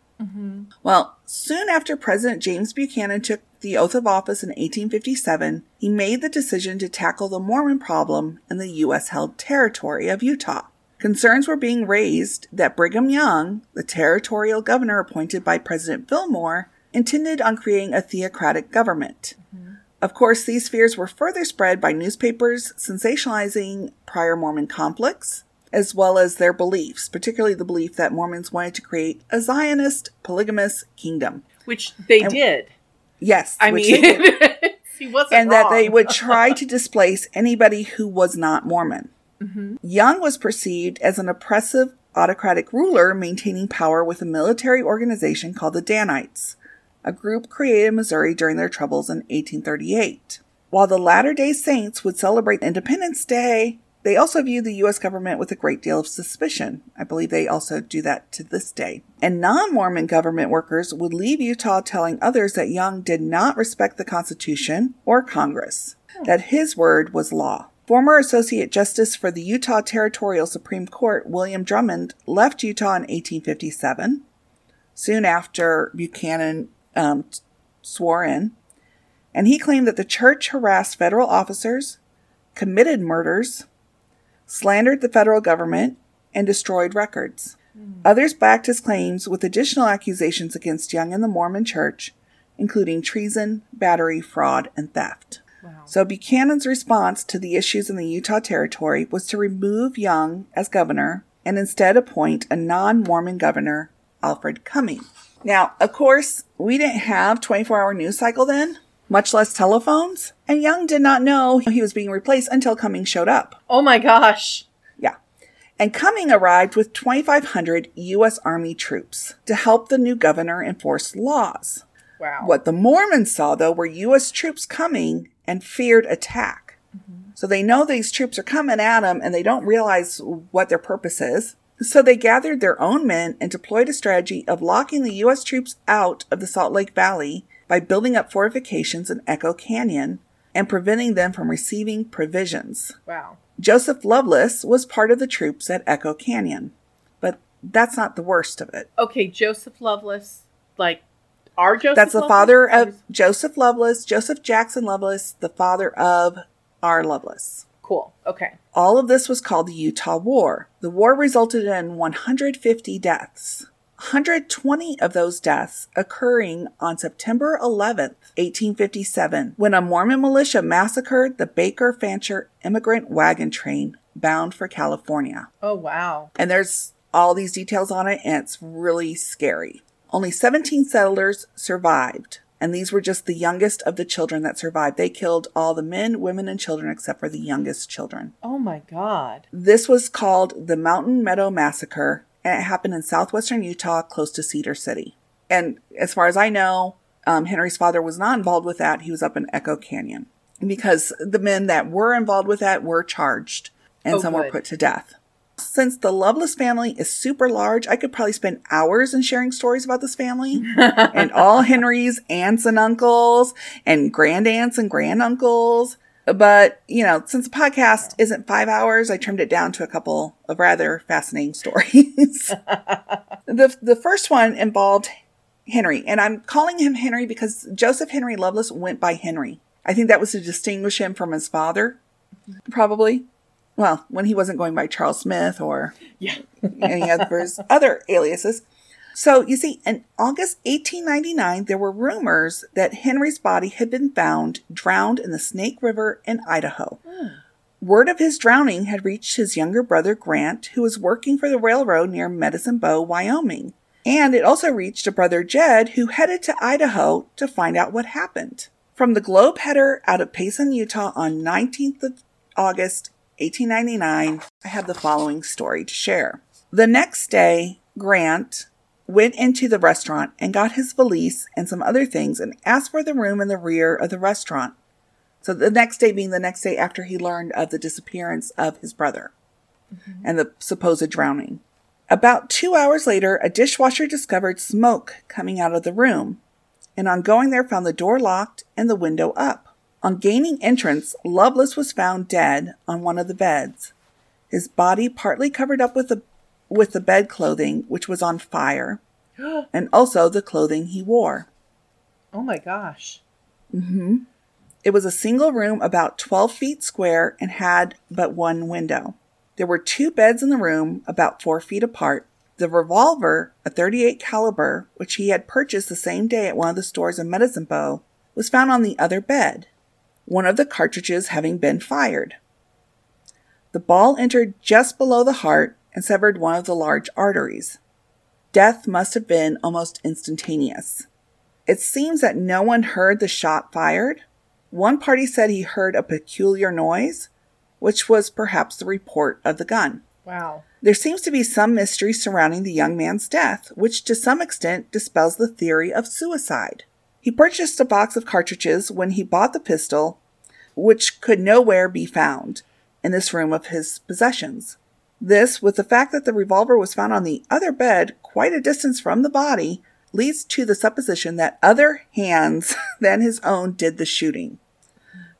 well, soon after President James Buchanan took the oath of office in 1857, he made the decision to tackle the Mormon problem in the U.S.-held territory of Utah. Concerns were being raised that Brigham Young, the territorial governor appointed by President Fillmore, intended on creating a theocratic government. Of course, these fears were further spread by newspapers sensationalizing prior Mormon conflicts, as well as their beliefs, particularly the belief that Mormons wanted to create a Zionist polygamous kingdom. Which they did. Yes. I mean, he wasn't wrong. And that they would try to displace anybody who was not Mormon. Young was perceived as an oppressive, autocratic ruler maintaining power with a military organization called the Danites, a group created in Missouri during their troubles in 1838. While the Latter-day Saints would celebrate Independence Day, they also viewed the U.S. government with a great deal of suspicion. I believe they also do that to this day. And non-Mormon government workers would leave Utah telling others that Young did not respect the Constitution or Congress, that his word was law. Former Associate Justice for the Utah Territorial Supreme Court, William Drummond, left Utah in 1857, soon after Buchanan swore in, and he claimed that the church harassed federal officers, committed murders, slandered the federal government, and destroyed records. Others backed his claims with additional accusations against Young and the Mormon Church, including treason, battery, fraud, and theft. Wow. So Buchanan's response to the issues in the Utah Territory was to remove Young as governor and instead appoint a non-Mormon governor, Alfred Cumming. Now, of course, we didn't have 24-hour news cycle then, much less telephones, and Young did not know he was being replaced until Cumming showed up. Oh my gosh. Yeah. And Cumming arrived with 2,500 U.S. Army troops to help the new governor enforce laws. Wow. What the Mormons saw, though, were U.S. troops coming and feared attack. So they know these troops are coming at them and they don't realize what their purpose is. So they gathered their own men and deployed a strategy of locking the U.S. troops out of the Salt Lake Valley by building up fortifications in Echo Canyon and preventing them from receiving provisions. Wow. Joseph Loveless was part of the troops at Echo Canyon, but that's not the worst of it. Okay, Joseph Loveless, like our Joseph That's the Loveless? Father of Joseph Loveless, Joseph Jackson Loveless, the father of our Loveless. Cool. Okay. All of this was called the Utah War. The war resulted in 150 deaths, 120 of those deaths occurring on September 11th, 1857, when a Mormon militia massacred the Baker-Fancher immigrant wagon train bound for California. Oh, wow. And there's all these details on it, and it's really scary. Only 17 settlers survived. And these were just the youngest of the children that survived. They killed all the men, women, and children except for the youngest children. Oh, my God. This was called the Mountain Meadow Massacre, and it happened in southwestern Utah, close to Cedar City. And as far as I know, Henry's father was not involved with that. He was up in Echo Canyon because the men that were involved with that were charged, and some were put to death. Since the Loveless family is super large, I could probably spend hours in sharing stories about this family and all Henry's aunts and uncles and grandaunts and granduncles. But, you know, since the podcast isn't 5 hours, I trimmed it down to a couple of rather fascinating stories. The first one involved Henry, and I'm calling him Henry because Joseph Henry Loveless went by Henry. I think that was to distinguish him from his father, probably. Well, when he wasn't going by Charles Smith or any other aliases. So, you see, in August 1899, there were rumors that Henry's body had been found drowned in the Snake River in Idaho. Word of his drowning had reached his younger brother, Grant, who was working for the railroad near Medicine Bow, Wyoming. And it also reached a brother, Jed, who headed to Idaho to find out what happened. From the Globe Header out of Payson, Utah on 19th of August, 1899, I have the following story to share. The next day, Grant went into the restaurant and got his valise and some other things and asked for the room in the rear of the restaurant. So the next day being the next day after he learned of the disappearance of his brother and the supposed drowning. About 2 hours later, a dishwasher discovered smoke coming out of the room, and on going there found the door locked and the window up. On gaining entrance, Loveless was found dead on one of the beds, his body partly covered up with the bed clothing, which was on fire, and also the clothing he wore. Oh my gosh. Mm-hmm. It was a single room about 12 feet square and had but one window. There were two beds in the room about 4 feet apart. The revolver, a .38 caliber, which he had purchased the same day at one of the stores in Medicine Bow, was found on the other bed, one of the cartridges having been fired. The ball entered just below the heart and severed one of the large arteries. Death must have been almost instantaneous. It seems that no one heard the shot fired. One party said he heard a peculiar noise, which was perhaps the report of the gun. Wow. There seems to be some mystery surrounding the young man's death, which to some extent dispels the theory of suicide. He purchased a box of cartridges when he bought the pistol, which could nowhere be found in this room of his possessions. This, with the fact that the revolver was found on the other bed quite a distance from the body, leads to the supposition that other hands than his own did the shooting.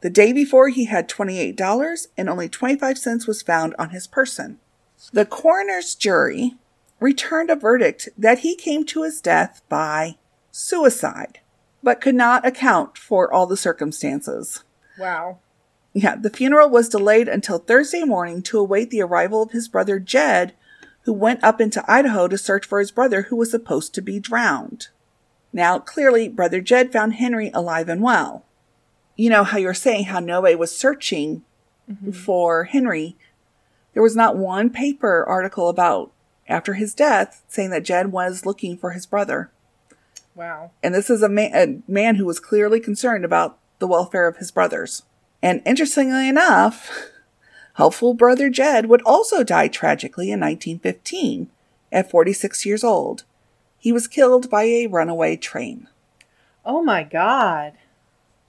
The day before, he had $28 and only 25 cents was found on his person. The coroner's jury returned a verdict that he came to his death by suicide, but could not account for all the circumstances. Wow. Yeah, the funeral was delayed until Thursday morning to await the arrival of his brother Jed, who went up into Idaho to search for his brother who was supposed to be drowned. Now, clearly, Brother Jed found Henry alive and well. You know how you're saying how nobody was searching for Henry. There was not one paper article about after his death saying that Jed was looking for his brother. Wow. And this is a man who was clearly concerned about the welfare of his brothers. And interestingly enough, helpful brother Jed would also die tragically in 1915 at 46 years old. He was killed by a runaway train. Oh my God.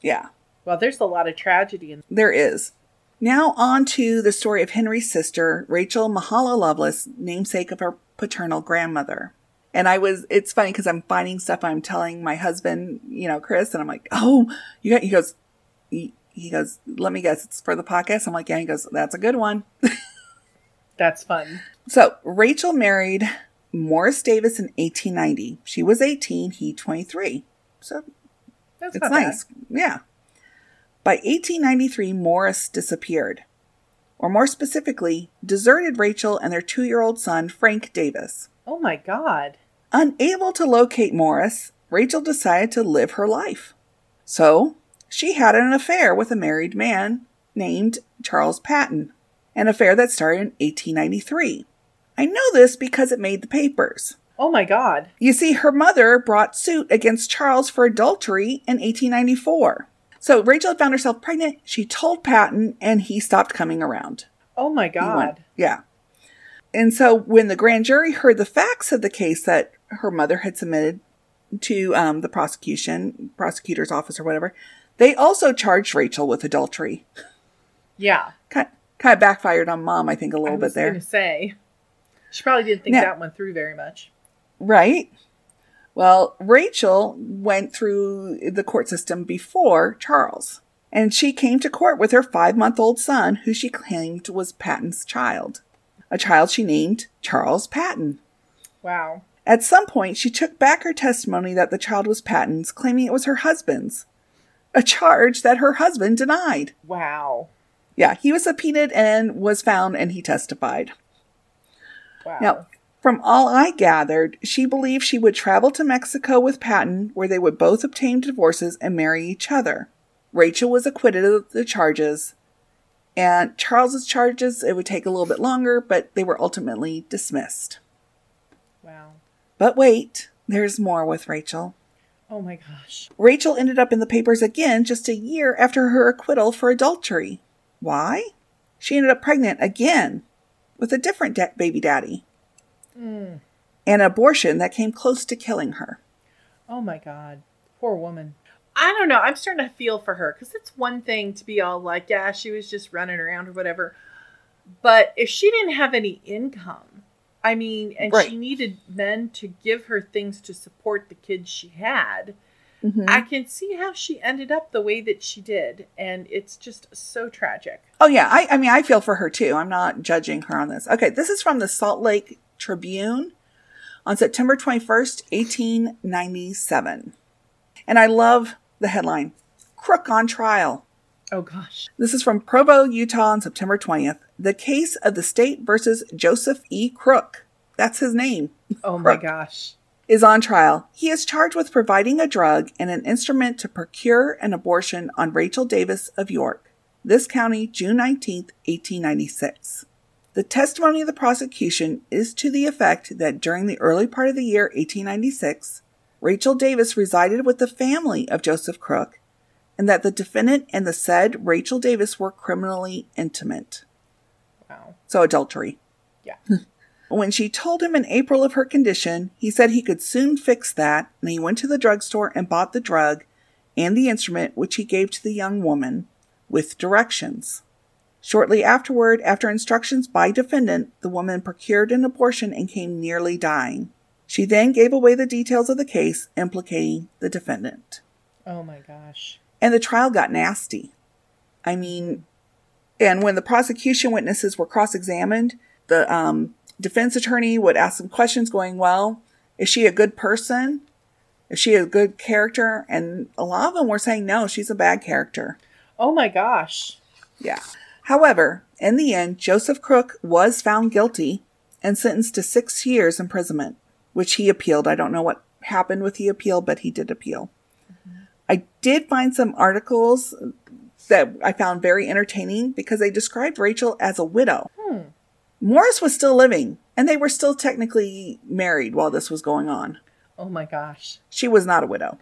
Yeah. Well, there's a lot of tragedy. There is. Now on to the story of Henry's sister, Rachel Mahala Loveless, namesake of her paternal grandmother. And it's funny because I'm finding stuff I'm telling my husband, you know, Chris, and I'm like, oh, you got, he goes, let me guess, it's for the podcast? I'm like, yeah. He goes, that's a good one. That's fun. So Rachel married Morris Davis in 1890. She was 18, he 23. So that's it's nice. Bad. Yeah. By 1893, Morris disappeared. Or more specifically, deserted Rachel and their 2-year-old son, Frank Davis. Oh my God. Unable to locate Morris, Rachel decided to live her life. So she had an affair with a married man named Charles Patton, an affair that started in 1893. I know this because it made the papers. Oh, my God. You see, her mother brought suit against Charles for adultery in 1894. So Rachel had found herself pregnant. She told Patton, and he stopped coming around. Oh, my God. Yeah. And so when the grand jury heard the facts of the case that her mother had submitted to the prosecutor's office or whatever, they also charged Rachel with adultery. Yeah. Kind of backfired on Mom, I think, a little bit there. I was going to say. She probably didn't think that one through very much. Right. Well, Rachel went through the court system before Charles. And she came to court with her 5-month-old son, who she claimed was Patton's child. A child she named Charles Patton. Wow. At some point, she took back her testimony that the child was Patton's, claiming it was her husband's. A charge that her husband denied. Wow. Yeah, he was subpoenaed and was found and he testified. Wow. Now, from all I gathered, she believed she would travel to Mexico with Patton, where they would both obtain divorces and marry each other. Rachel was acquitted of the charges, and Charles's charges, it would take a little bit longer, but they were ultimately dismissed. Wow. But wait, there's more with Rachel. Oh my gosh. Rachel ended up in the papers again just a year after her acquittal for adultery. Why? She ended up pregnant again with a different baby daddy. Mm. An abortion that came close to killing her. Oh my God. Poor woman. I don't know. I'm starting to feel for her, because it's one thing to be all like, yeah, she was just running around or whatever. But if she didn't have any income, I mean, and right. she needed men to give her things to support the kids she had, mm-hmm. I can see how she ended up the way that she did. And it's just so tragic. Oh, yeah. I mean, I feel for her, too. I'm not judging her on this. Okay. This is from the Salt Lake Tribune on September 21st, 1897. And I love the headline, Crook on Trial. Oh, gosh. This is from Provo, Utah on September 20th. The case of the state versus Joseph E. Crook. That's his name. Oh, Crook, my gosh. Is on trial. He is charged with providing a drug and an instrument to procure an abortion on Rachel Davis of York, this county, June 19th, 1896. The testimony of the prosecution is to the effect that during the early part of the year 1896, Rachel Davis resided with the family of Joseph Crook, and that the defendant and the said Rachel Davis were criminally intimate. Wow. So adultery. Yeah. When she told him in April of her condition, he said he could soon fix that, and he went to the drugstore and bought the drug and the instrument, which he gave to the young woman with directions. Shortly afterward, after instructions by defendant, the woman procured an abortion and came nearly dying. She then gave away the details of the case implicating the defendant. Oh, my gosh. And the trial got nasty. I mean, and when the prosecution witnesses were cross-examined, the defense attorney would ask some questions going, well, is she a good person? Is she a good character? And a lot of them were saying, no, she's a bad character. Oh, my gosh. Yeah. However, in the end, Joseph Crook was found guilty and sentenced to 6 years imprisonment, which he appealed. I don't know what happened with the appeal, but he did appeal. Mm-hmm. I did find some articles that I found very entertaining because they described Rachel as a widow. Hmm. Morris was still living, and they were still technically married while this was going on. Oh my gosh. She was not a widow.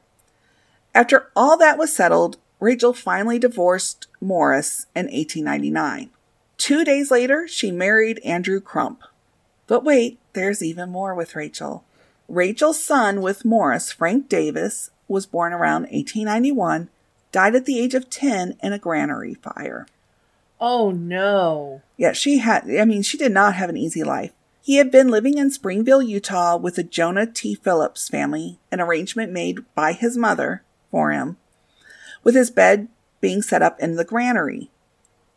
After all that was settled, Rachel finally divorced Morris in 1899. 2 days later, she married Andrew Crump. But wait, there's even more with Rachel. Rachel's son with Morris, Frank Davis, was born around 1891, died at the age of 10 in a granary fire. Oh, no. Yeah, she did not have an easy life. He had been living in Springville, Utah with the Jonah T. Phillips family, an arrangement made by his mother for him, with his bed being set up in the granary.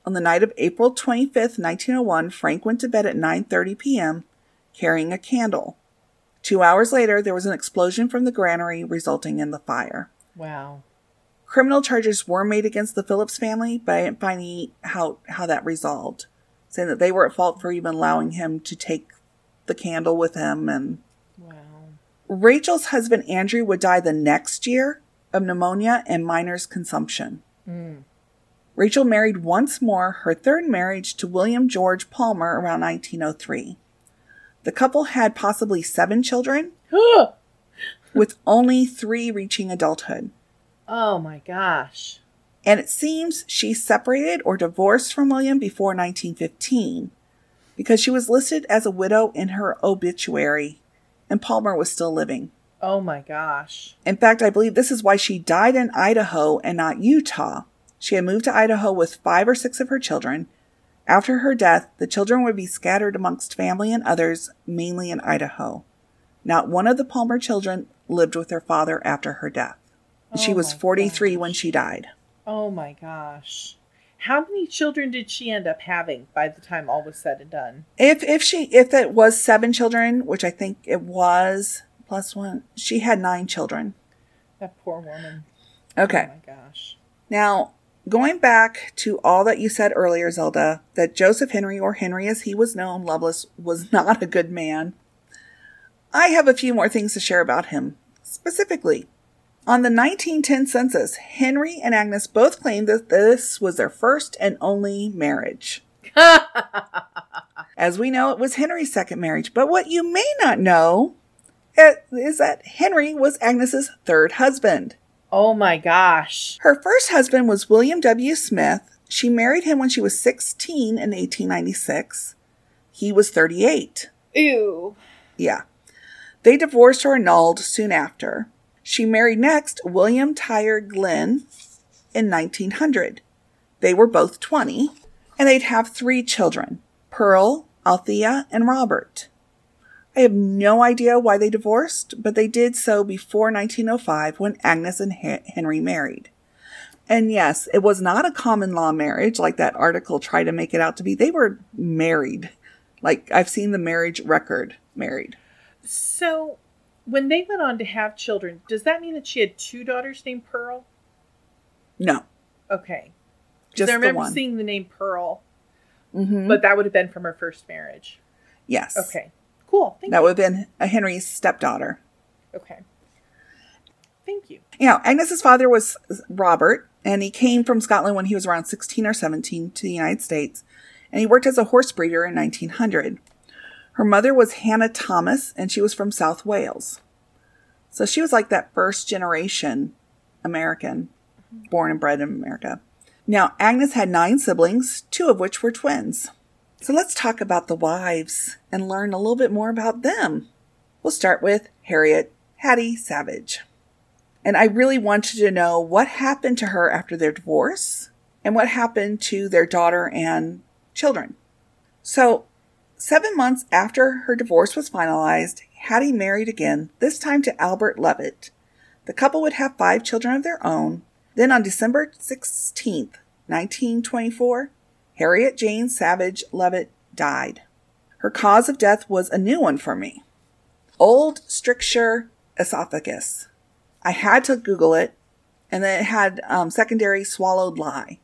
On the night of April 25th, 1901, Frank went to bed at 9:30 p.m., carrying a candle. 2 hours later, there was an explosion from the granary, resulting in the fire. Wow. Criminal charges were made against the Phillips family, but I didn't find how that resolved, saying that they were at fault for even allowing him to take the candle with him. And wow. Rachel's husband, Andrew, would die the next year of pneumonia and minor's consumption. Mm. Rachel married once more, her third marriage, to William George Palmer around 1903. The couple had possibly 7 children, with only 3 reaching adulthood. Oh, my gosh. And it seems she separated or divorced from William before 1915 because she was listed as a widow in her obituary, and Palmer was still living. Oh, my gosh. In fact, I believe this is why she died in Idaho and not Utah. She had moved to Idaho with 5 or 6 of her children. After her death, the children would be scattered amongst family and others, mainly in Idaho. Not one of the Palmer children lived with their father after her death. She was 43 when she died. Oh, my gosh. How many children did she end up having by the time all was said and done? If it was 7 children, which I think it was, plus one, she had 9 children. That poor woman. Okay. Oh, my gosh. Now, going back to all that you said earlier, Zelda, that Joseph Henry, or Henry as he was known, Loveless, was not a good man, I have a few more things to share about him, specifically. On the 1910 census, Henry and Agnes both claimed that this was their first and only marriage. As we know, it was Henry's second marriage. But what you may not know is that Henry was Agnes's third husband. Oh, my gosh. Her first husband was William W. Smith. She married him when she was 16 in 1896. He was 38. Ew. Yeah. They divorced or annulled soon after. She married next William Tyler Glenn in 1900. They were both 20, and they'd have 3 children, Pearl, Althea, and Robert. I have no idea why they divorced, but they did so before 1905 when Agnes and Henry married. And yes, it was not a common law marriage like that article tried to make it out to be. They were married. Like, I've seen the marriage record, married. So, when they went on to have children, does that mean that she had 2 daughters named Pearl? No. Okay. Just the one. I remember seeing the name Pearl, but that would have been from her first marriage. Yes. Okay. Cool. Thank you. That would have been Henry's stepdaughter. Okay. Thank you. Now, Agnes's father was Robert, and he came from Scotland when he was around 16 or 17 to the United States, and he worked as a horse breeder in 1900. Her mother was Hannah Thomas, and she was from South Wales. So she was like that first generation American, born and bred in America. Now, Agnes had 9 siblings, 2 of which were twins. So let's talk about the wives and learn a little bit more about them. We'll start with Harriet Hattie Savage. And I really wanted to know what happened to her after their divorce and what happened to their daughter and children. So, 7 months after her divorce was finalized, Hattie married again, this time to Albert Levitt. The couple would have 5 children of their own. Then on December 16th, 1924, Harriet Jane Savage Levitt died. Her cause of death was a new one for me. Old stricture esophagus. I had to Google it, and then it had secondary swallowed lye.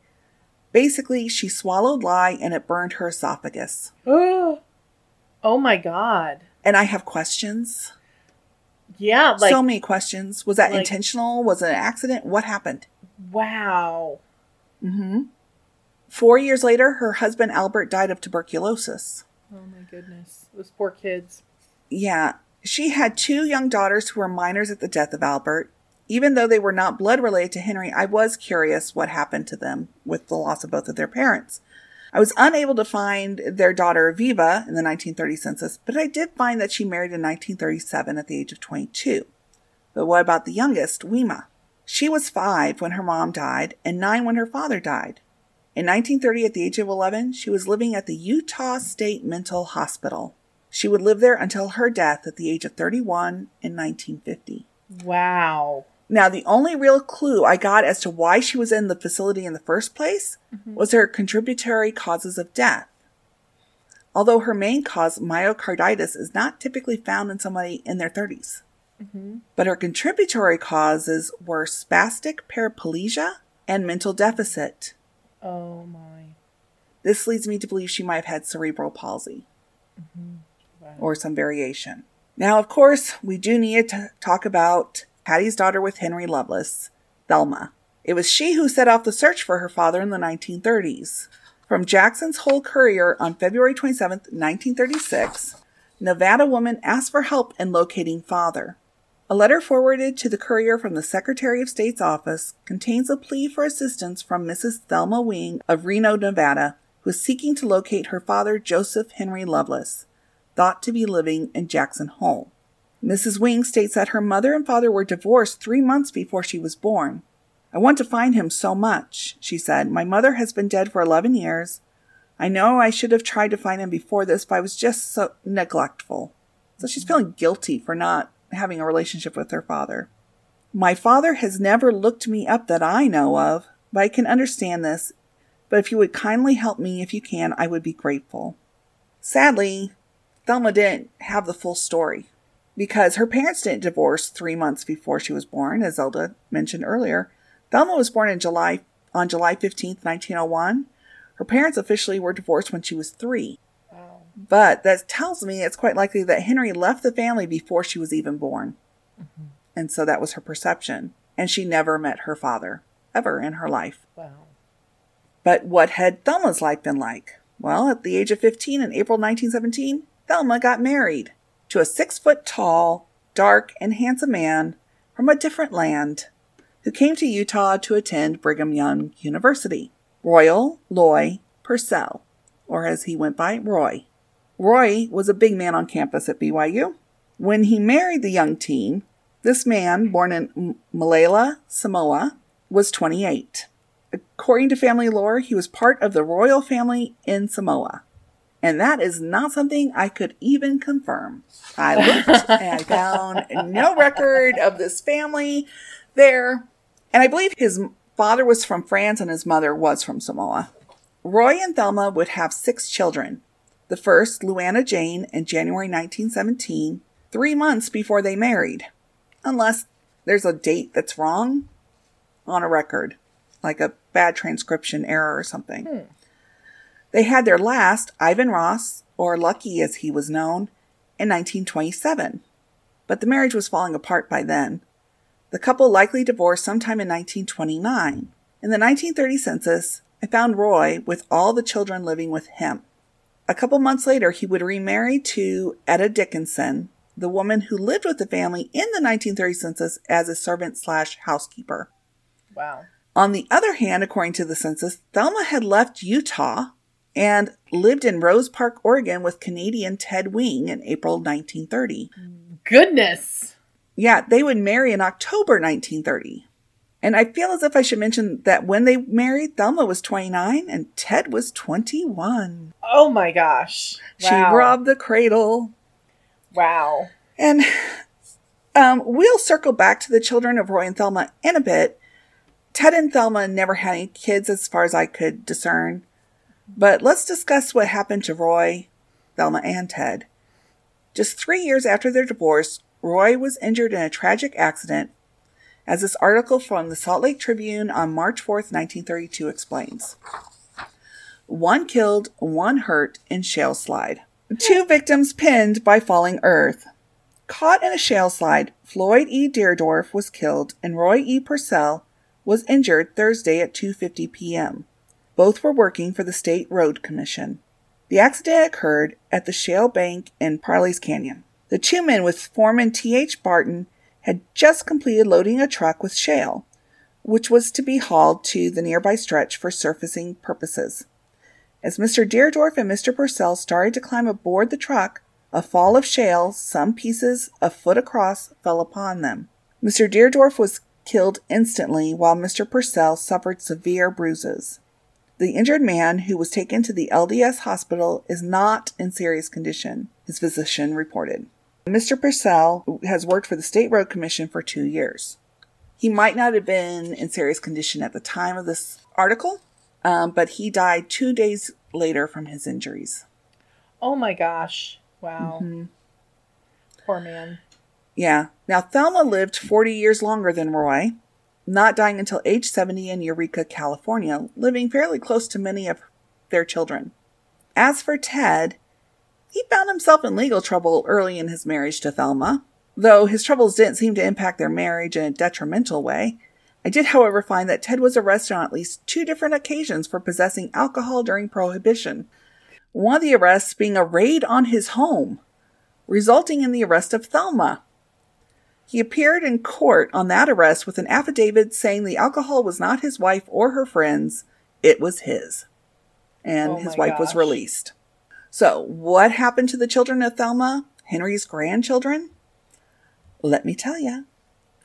Basically, she swallowed lye and it burned her esophagus. Oh my God. And I have questions. Yeah. Like, so many questions. Was that intentional? Was it an accident? What happened? Wow. 4 years later, her husband Albert died of tuberculosis. Oh my goodness. Those poor kids. Yeah. She had 2 young daughters who were minors at the death of Albert. Even though they were not blood related to Henry, I was curious what happened to them with the loss of both of their parents. I was unable to find their daughter Viva in the 1930 census, but I did find that she married in 1937 at the age of 22. But what about the youngest, Weema? She was 5 when her mom died and 9 when her father died. In 1930, at the age of 11, she was living at the Utah State Mental Hospital. She would live there until her death at the age of 31 in 1950. Wow. Now, the only real clue I got as to why she was in the facility in the first place was her contributory causes of death. Although her main cause, myocarditis, is not typically found in somebody in their 30s. But her contributory causes were spastic paraplegia and mental deficit. Oh, my. This leads me to believe she might have had cerebral palsy or some variation. Now, of course, we do need to talk about Hattie's daughter with Henry Loveless, Thelma. It was she who set off the search for her father in the 1930s. From Jackson's Hole Courier on February 27, 1936, Nevada woman asked for help in locating father. A letter forwarded to the courier from the Secretary of State's office contains a plea for assistance from Mrs. Thelma Wing of Reno, Nevada, who is seeking to locate her father, Joseph Henry Loveless, thought to be living in Jackson Hole. Mrs. Wing states that her mother and father were divorced 3 months before she was born. I want to find him so much, she said. My mother has been dead for 11 years. I know I should have tried to find him before this, but I was just so neglectful. So she's feeling guilty for not having a relationship with her father. My father has never looked me up that I know of, but I can understand this. But if you would kindly help me if you can, I would be grateful. Sadly, Thelma didn't have the full story, because her parents didn't divorce 3 months before she was born, as Zelda mentioned earlier. Thelma was born on July 15th, 1901. Her parents officially were divorced when she was 3. Wow. But that tells me it's quite likely that Henry left the family before she was even born. And so that was her perception. And she never met her father, ever in her life. Wow. But what had Thelma's life been like? Well, at the age of 15 in April 1917, Thelma got married to a 6-foot-tall, dark, and handsome man from a different land who came to Utah to attend Brigham Young University, Royal Loy Purcell, or as he went by, Roy. Roy was a big man on campus at BYU. When he married the young teen, This man, born in Malala, Samoa, was 28. According to family lore, he was part of the royal family in Samoa. And that is not something I could even confirm. I looked and I found no record of this family there. And I believe his father was from France and his mother was from Samoa. Roy and Thelma would have 6 children. The first, Luanna Jane, in January 1917, 3 months before they married. Unless there's a date that's wrong on a record, like a bad transcription error or something. They had their last, Ivan Ross, or Lucky as he was known, in 1927. But the marriage was falling apart by then. The couple likely divorced sometime in 1929. In the 1930 census, I found Roy with all the children living with him. A couple months later, he would remarry to Etta Dickinson, the woman who lived with the family in the 1930 census as a servant/housekeeper. Wow. On the other hand, according to the census, Thelma had left Utah and lived in Rose Park, Oregon with Canadian Ted Wing in April 1930. Goodness. Yeah, they would marry in October 1930. And I feel as if I should mention that when they married, Thelma was 29 and Ted was 21. Oh my gosh. Wow. She robbed the cradle. Wow. And we'll circle back to the children of Roy and Thelma in a bit. Ted and Thelma never had any kids as far as I could discern. But let's discuss what happened to Roy, Thelma, and Ted. Just 3 years after their divorce, Roy was injured in a tragic accident, as this article from the Salt Lake Tribune on March 4th, 1932 explains. One killed, one hurt in shale slide. 2 victims pinned by falling earth. Caught in a shale slide, Floyd E. Deerdorf was killed and Roy E. Purcell was injured Thursday at 2:50 p.m. Both were working for the State Road Commission. The accident occurred at the shale bank in Parley's Canyon. The 2 men with foreman T.H. Barton had just completed loading a truck with shale, which was to be hauled to the nearby stretch for surfacing purposes. As Mr. Deerdorf and Mr. Purcell started to climb aboard the truck, a fall of shale, some pieces a foot across, fell upon them. Mr. Deerdorf was killed instantly, while Mr. Purcell suffered severe bruises. The injured man, who was taken to the LDS hospital, is not in serious condition, his physician reported. Mr. Purcell has worked for the State Road Commission for 2 years. He might not have been in serious condition at the time of this article, but he died 2 days later from his injuries. Oh my gosh. Wow. Mm-hmm. Poor man. Yeah. Now, Thelma lived 40 years longer than Roy, not dying until age 70 in Eureka, California, living fairly close to many of their children. As for Ted, he found himself in legal trouble early in his marriage to Thelma, though his troubles didn't seem to impact their marriage in a detrimental way. I did, however, find that Ted was arrested on at least 2 different occasions for possessing alcohol during Prohibition. One of the arrests being a raid on his home, resulting in the arrest of Thelma. He appeared in court on that arrest with an affidavit saying the alcohol was not his wife or her friend's, it was his. And his wife was released. So, what happened to the children of Thelma, Henry's grandchildren? Let me tell you.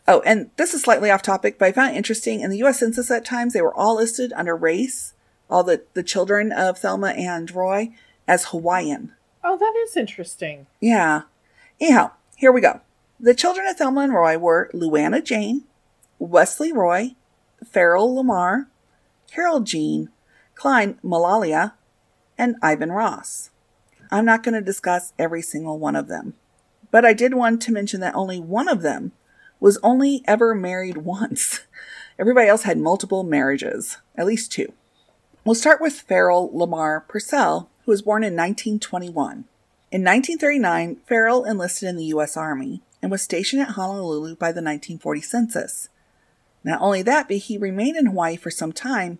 Oh, and this is slightly off topic, but I found it interesting. In the U.S. Census at times, they were all listed under race, all the children of Thelma and Roy, as Hawaiian. Oh, that is interesting. Yeah. Anyhow, here we go. The children of Thelma and Roy were Luanna Jane, Wesley Roy, Farrell Lamar, Carol Jean, Klein Malalia, and Ivan Ross. I'm not going to discuss every single one of them, but I did want to mention that only one of them was only ever married once. Everybody else had multiple marriages, at least 2. We'll start with Farrell Lamar Purcell, who was born in 1921. In 1939, Farrell enlisted in the U.S. Army and was stationed at Honolulu by the 1940 census. Not only that, but he remained in Hawaii for some time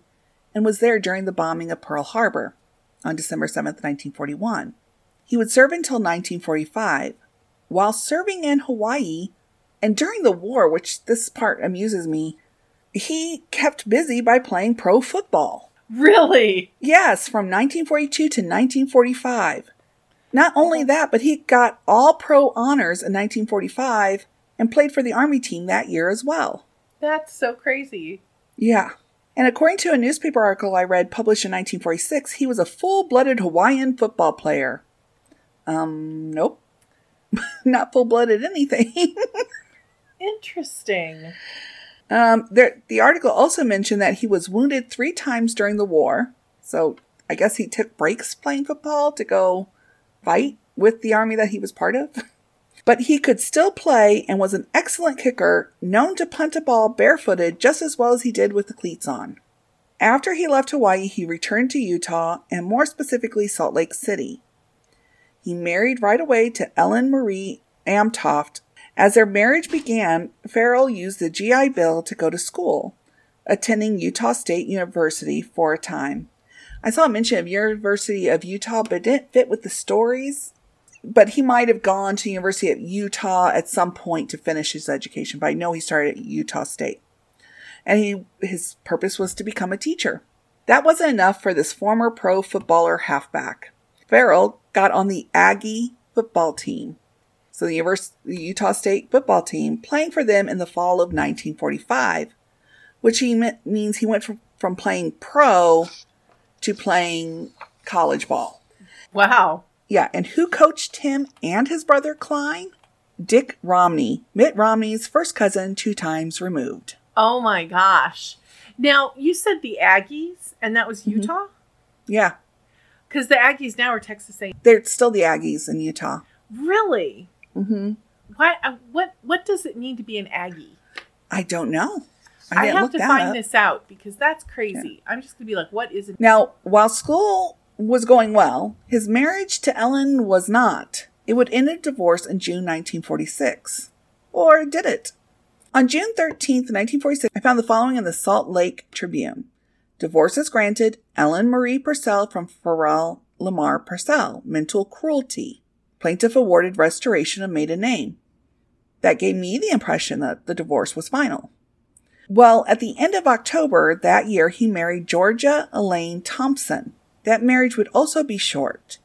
and was there during the bombing of Pearl Harbor on December 7th, 1941. He would serve until 1945. While serving in Hawaii, and during the war, which this part amuses me, he kept busy by playing pro football. Really? Yes, from 1942 to 1945. Not only that, but he got all pro honors in 1945 and played for the Army team that year as well. That's so crazy. Yeah. And according to a newspaper article I read published in 1946, he was a full-blooded Hawaiian football player. Nope. Not full-blooded anything. Interesting. The article also mentioned that he was wounded 3 times during the war. So I guess he took breaks playing football to go fight with the army that he was part of. But he could still play and was an excellent kicker, known to punt a ball barefooted just as well as he did with the cleats on. After he left Hawaii, he returned to Utah, and more specifically Salt Lake City. He married right away to Ellen Marie Amtoft. As their marriage began, Farrell used the GI Bill to go to school, attending Utah State University for a time. I saw a mention of University of Utah, but it didn't fit with the stories. But he might have gone to University of Utah at some point to finish his education. But I know he started at Utah State. And his purpose was to become a teacher. That wasn't enough for this former pro footballer halfback. Farrell got on the Aggie football team. So the Utah State football team, playing for them in the fall of 1945. Which means he went from playing pro to playing college ball. Wow. Yeah, and who coached him and his brother Klein? Dick Romney, Mitt Romney's first cousin 2 times removed. Oh my gosh. Now, you said the Aggies, and that was Utah? Mm-hmm. Yeah. Because the Aggies now are Texas A&M. They're still the Aggies in Utah. Really? Mm-hmm. What does it mean to be an Aggie? I don't know. I have to find this out, because that's crazy. Yeah. I'm just going to be like, what is it? Now, while school was going well, his marriage to Ellen was not. It would end in divorce in June 1946. Or did it? On June 13th, 1946, I found the following in the Salt Lake Tribune. Divorce is granted. Ellen Marie Purcell from Farrell Lamar Purcell. Mental cruelty. Plaintiff awarded restoration of maiden name. That gave me the impression that the divorce was final. Well, at the end of October that year, he married Georgia Elaine Thompson. That marriage would also be short.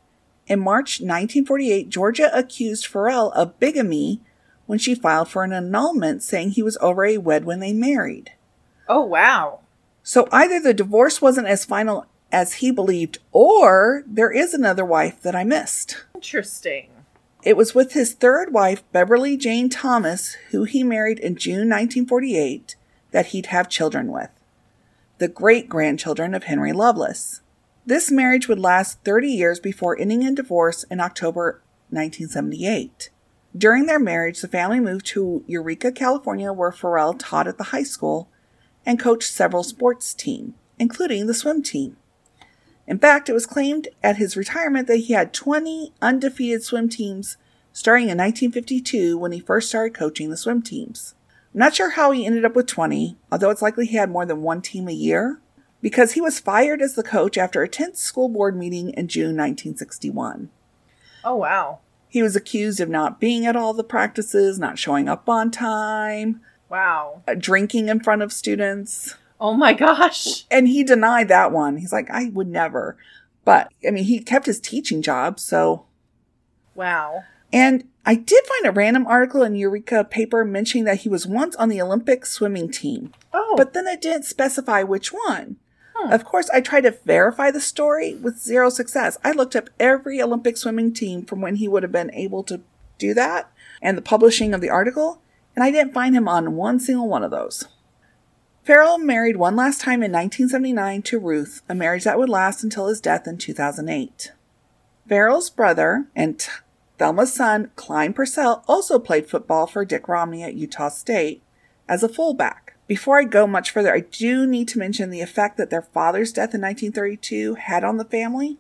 In March 1948, Georgia accused Farrell of bigamy when she filed for an annulment, saying he was already wed when they married. Oh, wow. So either the divorce wasn't as final as he believed, or there is another wife that I missed. Interesting. It was with his third wife, Beverly Jane Thomas, who he married in June 1948, that he'd have children with. The great-grandchildren of Henry Loveless. This marriage would last 30 years before ending in divorce in October 1978. During their marriage, the family moved to Eureka, California, where Farrell taught at the high school and coached several sports teams, including the swim team. In fact, it was claimed at his retirement that he had 20 undefeated swim teams starting in 1952 when he first started coaching the swim teams. I'm not sure how he ended up with 20, although it's likely he had more than one team a year, because he was fired as the coach after a tense school board meeting in June 1961. Oh, wow. He was accused of not being at all the practices, not showing up on time. Wow. Drinking in front of students. Oh, my gosh. And he denied that one. He's like, I would never. But, I mean, he kept his teaching job, so. Wow. And I did find a random article in Eureka paper mentioning that he was once on the Olympic swimming team. Oh. But then it didn't specify which one. Of course, I tried to verify the story with zero success. I looked up every Olympic swimming team from when he would have been able to do that and the publishing of the article, and I didn't find him on one single one of those. Farrell married one last time in 1979 to Ruth, a marriage that would last until his death in 2008. Farrell's brother and Thelma's son, Klein Purcell, also played football for Dick Romney at Utah State as a fullback. Before I go much further, I do need to mention the effect that their father's death in 1932 had on the family.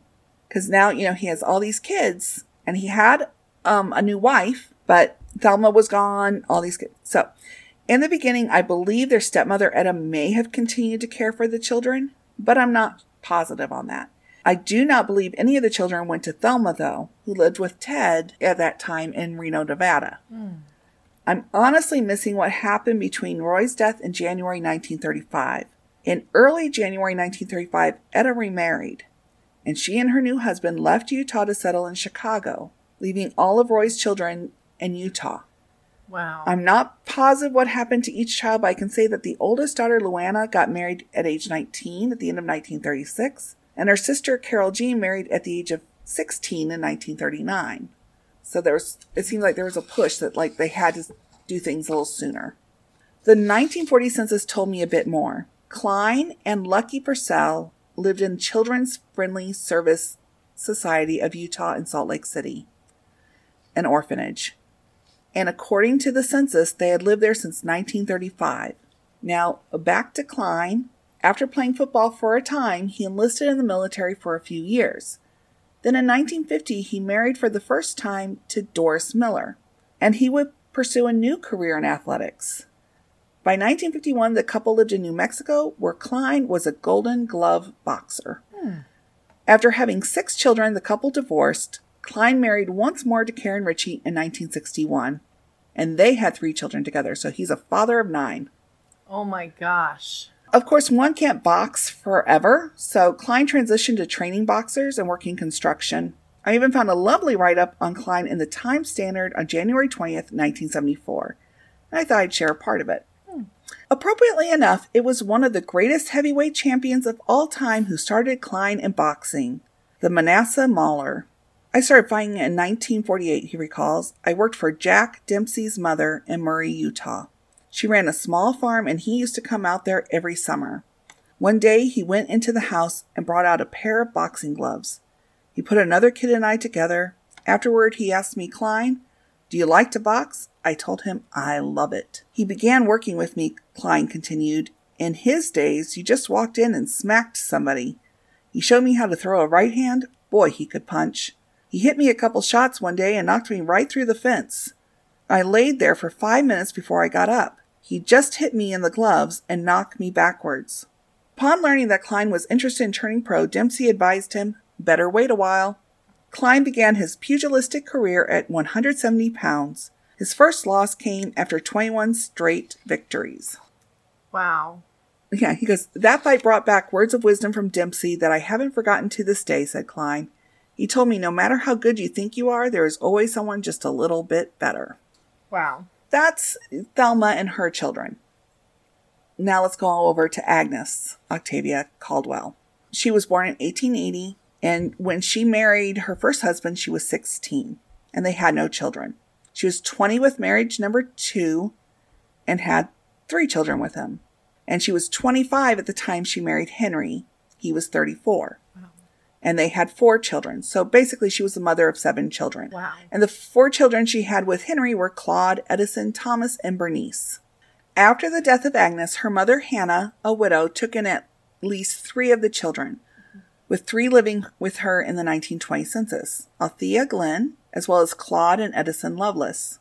Because now, you know, he has all these kids, and he had a new wife, but Thelma was gone, all these kids. So, in the beginning, I believe their stepmother, Etta, may have continued to care for the children, but I'm not positive on that. I do not believe any of the children went to Thelma, though, who lived with Ted at that time in Reno, Nevada. Mm. I'm honestly missing what happened between Roy's death and January 1935. In early January 1935, Etta remarried, and she and her new husband left Utah to settle in Chicago, leaving all of Roy's children in Utah. Wow. I'm not positive what happened to each child, but I can say that the oldest daughter, Luana, got married at age 19 at the end of 1936, and her sister, Carol Jean, married at the age of 16 in 1939. So it seemed like there was a push that like they had to do things a little sooner. The 1940 census told me a bit more. Klein and Lucky Purcell lived in Children's Friendly Service Society of Utah in Salt Lake City, an orphanage. And according to the census, they had lived there since 1935. Now, back to Klein. After playing football for a time, he enlisted in the military for a few years. Then in 1950, he married for the first time to Doris Miller, and he would pursue a new career in athletics. By 1951, the couple lived in New Mexico, where Klein was a Golden Glove boxer. After having 6 children, the couple divorced. Klein married once more to Karen Ritchie in 1961, and they had 3 children together, so he's a father of 9. Oh my gosh. Of course, one can't box forever, so Klein transitioned to training boxers and working construction. I even found a lovely write-up on Klein in the Times Standard on January 20th, 1974, and I thought I'd share a part of it. Appropriately enough, it was one of the greatest heavyweight champions of all time who started Klein in boxing, the Manasseh Mauler. I started fighting in 1948, he recalls. I worked for Jack Dempsey's mother in Murray, Utah. She ran a small farm, and he used to come out there every summer. One day, he went into the house and brought out a pair of boxing gloves. He put another kid and I together. Afterward, he asked me, Klein, do you like to box? I told him I love it. He began working with me, Klein continued. In his days, you just walked in and smacked somebody. He showed me how to throw a right hand. Boy, he could punch. He hit me a couple shots one day and knocked me right through the fence. I laid there for 5 minutes before I got up. He just hit me in the gloves and knocked me backwards. Upon learning that Klein was interested in turning pro, Dempsey advised him, better wait a while. Klein began his pugilistic career at 170 pounds. His first loss came after 21 straight victories. Wow. Yeah, he goes, that fight brought back words of wisdom from Dempsey that I haven't forgotten to this day, said Klein. He told me, no matter how good you think you are, there is always someone just a little bit better. Wow. That's Thelma and her children. Now let's go over to Agnes Octavia Caldwell. She was born in 1880, and when she married her first husband, she was 16, and they had no children. She was 20 with marriage number 2 and had 3 children with him. And she was 25 at the time she married Henry. He was 34. Wow. And they had 4 children. So basically, she was the mother of 7 children. Wow. And the 4 children she had with Henry were Claude, Edison, Thomas, and Bernice. After the death of Agnes, her mother, Hannah, a widow, took in at least 3 of the children, with 3 living with her in the 1920 census, Althea Glenn, as well as Claude and Edison Loveless.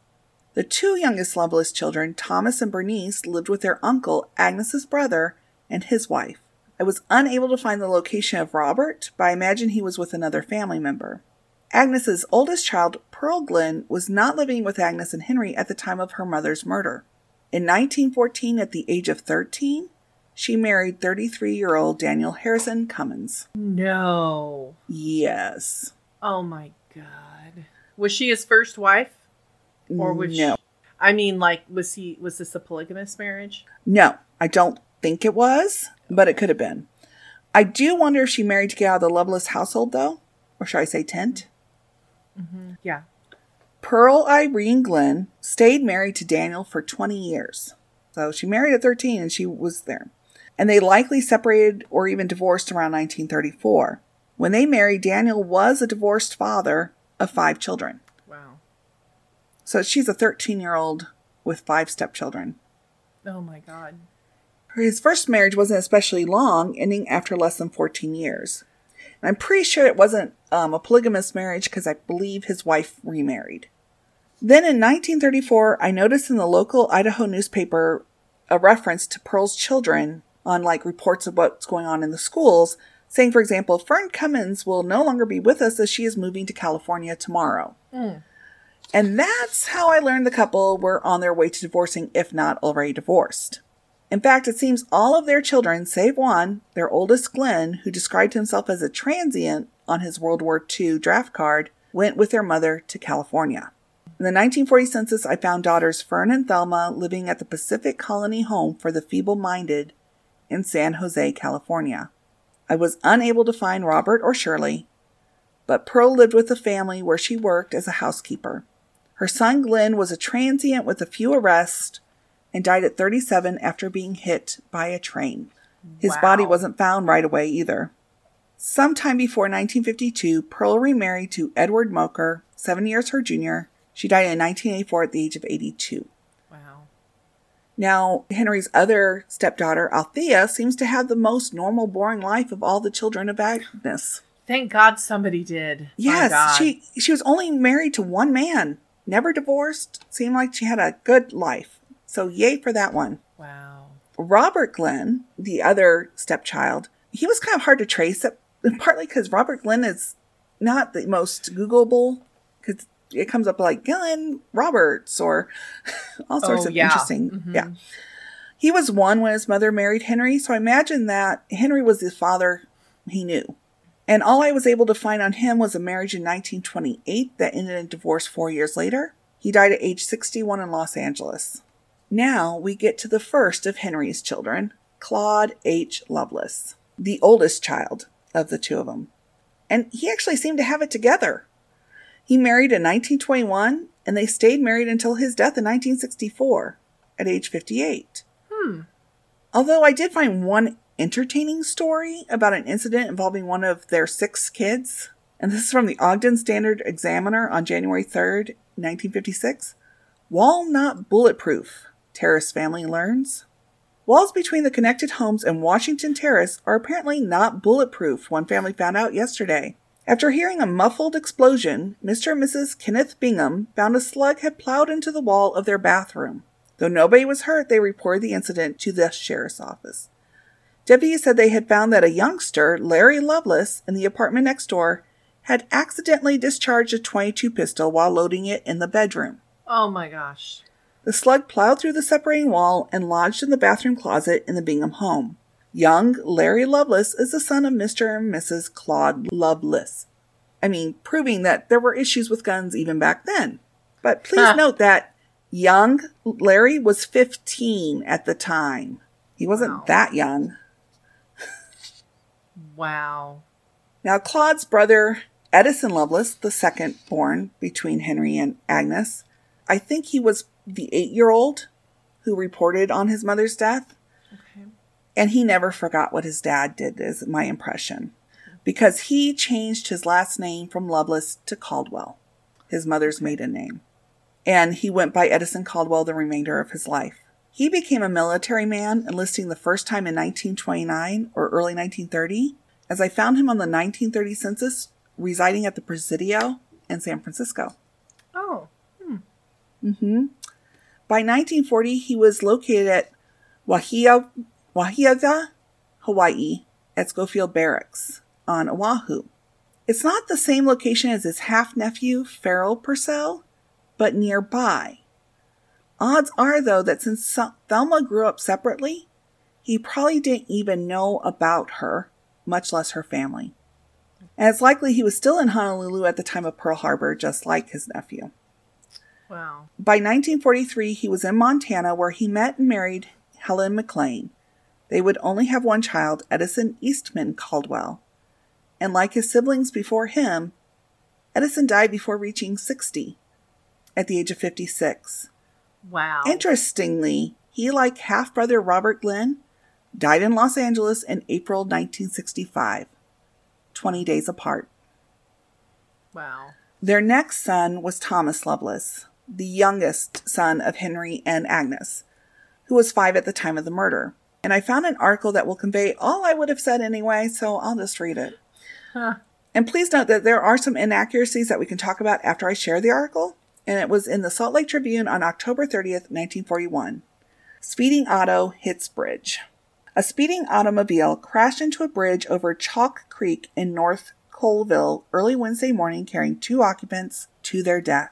The 2 youngest Loveless children, Thomas and Bernice, lived with their uncle, Agnes's brother, and his wife. I was unable to find the location of Robert, but I imagine he was with another family member. Agnes's oldest child, Pearl Glenn, was not living with Agnes and Henry at the time of her mother's murder. In 1914, at the age of 13, she married 33-year-old Daniel Harrison Cummins. No. Yes. Oh my God. Was she his first wife? Or was no. She, I mean, like, was this a polygamous marriage? No, I don't think it was. But it could have been. I do wonder if she married to get out of the Loveless household, though. Or should I say tent? Mm-hmm. Yeah. Pearl Irene Glenn stayed married to Daniel for 20 years. So she married at 13 and she was there. And they likely separated or even divorced around 1934. When they married, Daniel was a divorced father of 5 children. Wow. So she's a 13-year-old with 5 stepchildren. Oh, my God. His first marriage wasn't especially long, ending after less than 14 years. And I'm pretty sure it wasn't a polygamous marriage because I believe his wife remarried. Then in 1934, I noticed in the local Idaho newspaper a reference to Pearl's children on like reports of what's going on in the schools, saying, for example, Fern Cummins will no longer be with us as she is moving to California tomorrow. Mm. And that's how I learned the couple were on their way to divorcing, if not already divorced. In fact, it seems all of their children, save one, their oldest Glenn, who described himself as a transient on his World War II draft card, went with their mother to California. In the 1940 census, I found daughters Fern and Thelma living at the Pacific Colony Home for the Feeble-Minded in San Jose, California. I was unable to find Robert or Shirley, but Pearl lived with a family where she worked as a housekeeper. Her son Glenn was a transient with a few arrests and died at 37 after being hit by a train. His body wasn't found right away either. Sometime before 1952, Pearl remarried to Edward Moker, 7 years her junior. She died in 1984 at the age of 82. Wow. Now, Henry's other stepdaughter, Althea, seems to have the most normal, boring life of all the children of Agnes. Thank God somebody did. Yes, she was only married to one man, never divorced, seemed like she had a good life. So yay for that one. Wow. Robert Glenn, the other stepchild, he was kind of hard to trace, partly because Robert Glenn is not the most Googleable, because it comes up like Glenn Roberts or all sorts of interesting. Mm-hmm. Yeah. He was one when his mother married Henry, so I imagine that Henry was the father he knew. And all I was able to find on him was a marriage in 1928 that ended in divorce 4 years later. He died at age 61 in Los Angeles. Now we get to the first of Henry's children, Claude H. Loveless, the oldest child of the two of them. And he actually seemed to have it together. He married in 1921, and they stayed married until his death in 1964 at age 58. Although I did find one entertaining story about an incident involving one of their six kids, and this is from the Ogden Standard Examiner on January 3rd, 1956. Wall not bulletproof, Terrace family learns. Walls between the connected homes and Washington Terrace are apparently not bulletproof, one family found out yesterday. After hearing a muffled explosion, Mr. and Mrs. Kenneth Bingham found a slug had plowed into the wall of their bathroom. Though nobody was hurt, they reported the incident to the sheriff's office. Deputies said they had found that a youngster, Larry Loveless, in the apartment next door, had accidentally discharged a .22 pistol while loading it in the bedroom. Oh my gosh. The slug plowed through the separating wall and lodged in the bathroom closet in the Bingham home. Young Larry Loveless is the son of Mr. and Mrs. Claude Loveless. I mean, proving that there were issues with guns even back then. But please note that young Larry was 15 at the time. He wasn't that young. Wow. Now, Claude's brother, Edison Loveless, the second born between Henry and Agnes, I think he was the 8-year-old who reported on his mother's death. Okay. And he never forgot what his dad did, is my impression, because he changed his last name from Loveless to Caldwell, his mother's maiden name. And he went by Edison Caldwell the remainder of his life. He became a military man, enlisting the first time in 1929 or early 1930, as I found him on the 1930 census, residing at the Presidio in San Francisco. Oh. By 1940, he was located at Wahiawa, Hawaii, at Schofield Barracks on Oahu. It's not the same location as his half-nephew, Farrell Purcell, but nearby. Odds are, though, that since Thelma grew up separately, he probably didn't even know about her, much less her family. And it's likely he was still in Honolulu at the time of Pearl Harbor, just like his nephew. Wow. By 1943, he was in Montana, where he met and married Helen McLean. They would only have one child, Edison Eastman Caldwell. And like his siblings before him, Edison died before reaching 60 at the age of 56. Wow. Interestingly, he, like half-brother Robert Glenn, died in Los Angeles in April 1965, 20 days apart. Wow. Their next son was Thomas Loveless, the youngest son of Henry and Agnes, who was 5 at the time of the murder. And I found an article that will convey all I would have said anyway, so I'll just read it. Huh. And please note that there are some inaccuracies that we can talk about after I share the article. And it was in the Salt Lake Tribune on October 30th, 1941. Speeding auto hits bridge. A speeding automobile crashed into a bridge over Chalk Creek in North Colville early Wednesday morning, carrying 2 occupants to their death.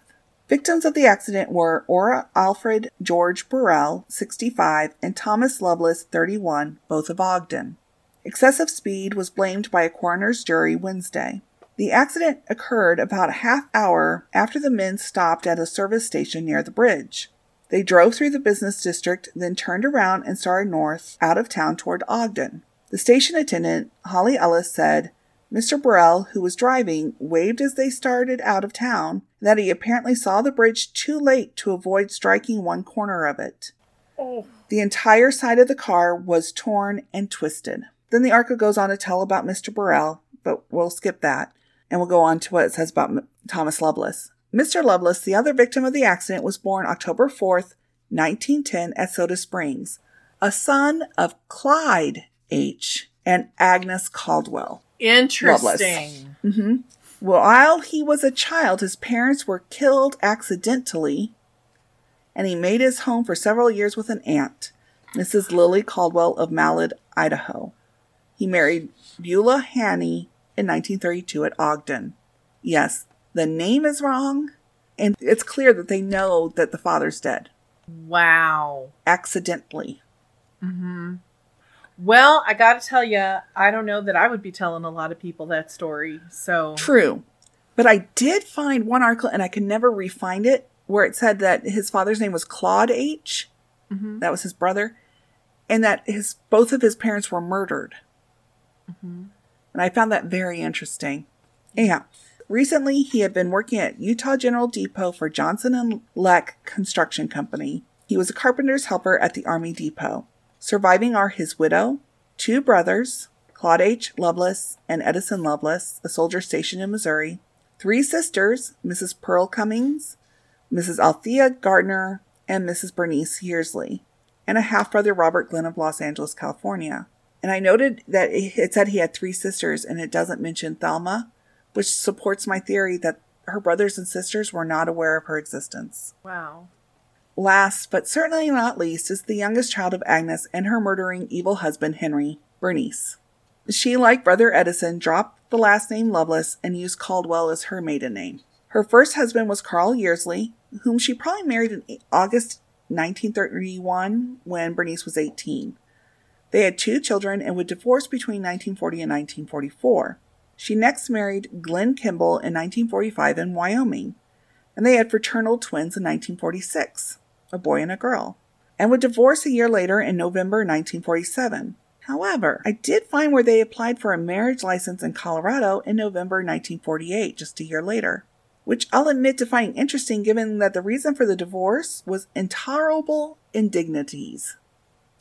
Victims of the accident were Ora Alfred George Burrell, 65, and Thomas Loveless, 31, both of Ogden. Excessive speed was blamed by a coroner's jury Wednesday. The accident occurred about a half hour after the men stopped at a service station near the bridge. They drove through the business district, then turned around and started north out of town toward Ogden. The station attendant, Holly Ellis, said Mr. Burrell, who was driving, waved as they started out of town, and that he apparently saw the bridge too late to avoid striking one corner of it. Oh. The entire side of the car was torn and twisted. Then the article goes on to tell about Mr. Burrell, but we'll skip that. And we'll go on to what it says about Thomas Loveless. Mr. Loveless, the other victim of the accident, was born October 4th, 1910 at Soda Springs, a son of Clyde H. and Agnes Caldwell. Interesting. Mm-hmm. While he was a child, his parents were killed accidentally, and he made his home for several years with an aunt, Mrs. Lily Caldwell of Malad, Idaho. He married Beulah Haney in 1932 at Ogden. Yes, the name is wrong, and it's clear that they know that the father's dead. Wow. Accidentally. Mm-hmm. Well, I gotta tell you, I don't know that I would be telling a lot of people that story, so... True. But I did find one article, and I can never re-find it, where it said that his father's name was Claude H. Mm-hmm. That was his brother. And that both of his parents were murdered. Mm-hmm. And I found that very interesting. Anyhow, recently he had been working at Utah General Depot for Johnson & Leck Construction Company. He was a carpenter's helper at the Army Depot. Surviving are his widow, two brothers, Claude H. Loveless and Edison Loveless, a soldier stationed in Missouri, three sisters, Mrs. Pearl Cummings, Mrs. Althea Gardner, and Mrs. Bernice Yearsley, and a half-brother, Robert Glenn of Los Angeles, California. And I noted that it said he had three sisters, and it doesn't mention Thelma, which supports my theory that her brothers and sisters were not aware of her existence. Wow. Last, but certainly not least, is the youngest child of Agnes and her murdering evil husband, Henry, Bernice. She, like brother Edison, dropped the last name Loveless and used Caldwell as her maiden name. Her first husband was Carl Yearsley, whom she probably married in August 1931 when Bernice was 18. They had two children and would divorce between 1940 and 1944. She next married Glenn Kimball in 1945 in Wyoming, and they had fraternal twins in 1946, a boy and a girl, and would divorce a year later in November 1947. However, I did find where they applied for a marriage license in Colorado in November 1948, just a year later, which I'll admit to finding interesting given that the reason for the divorce was intolerable indignities.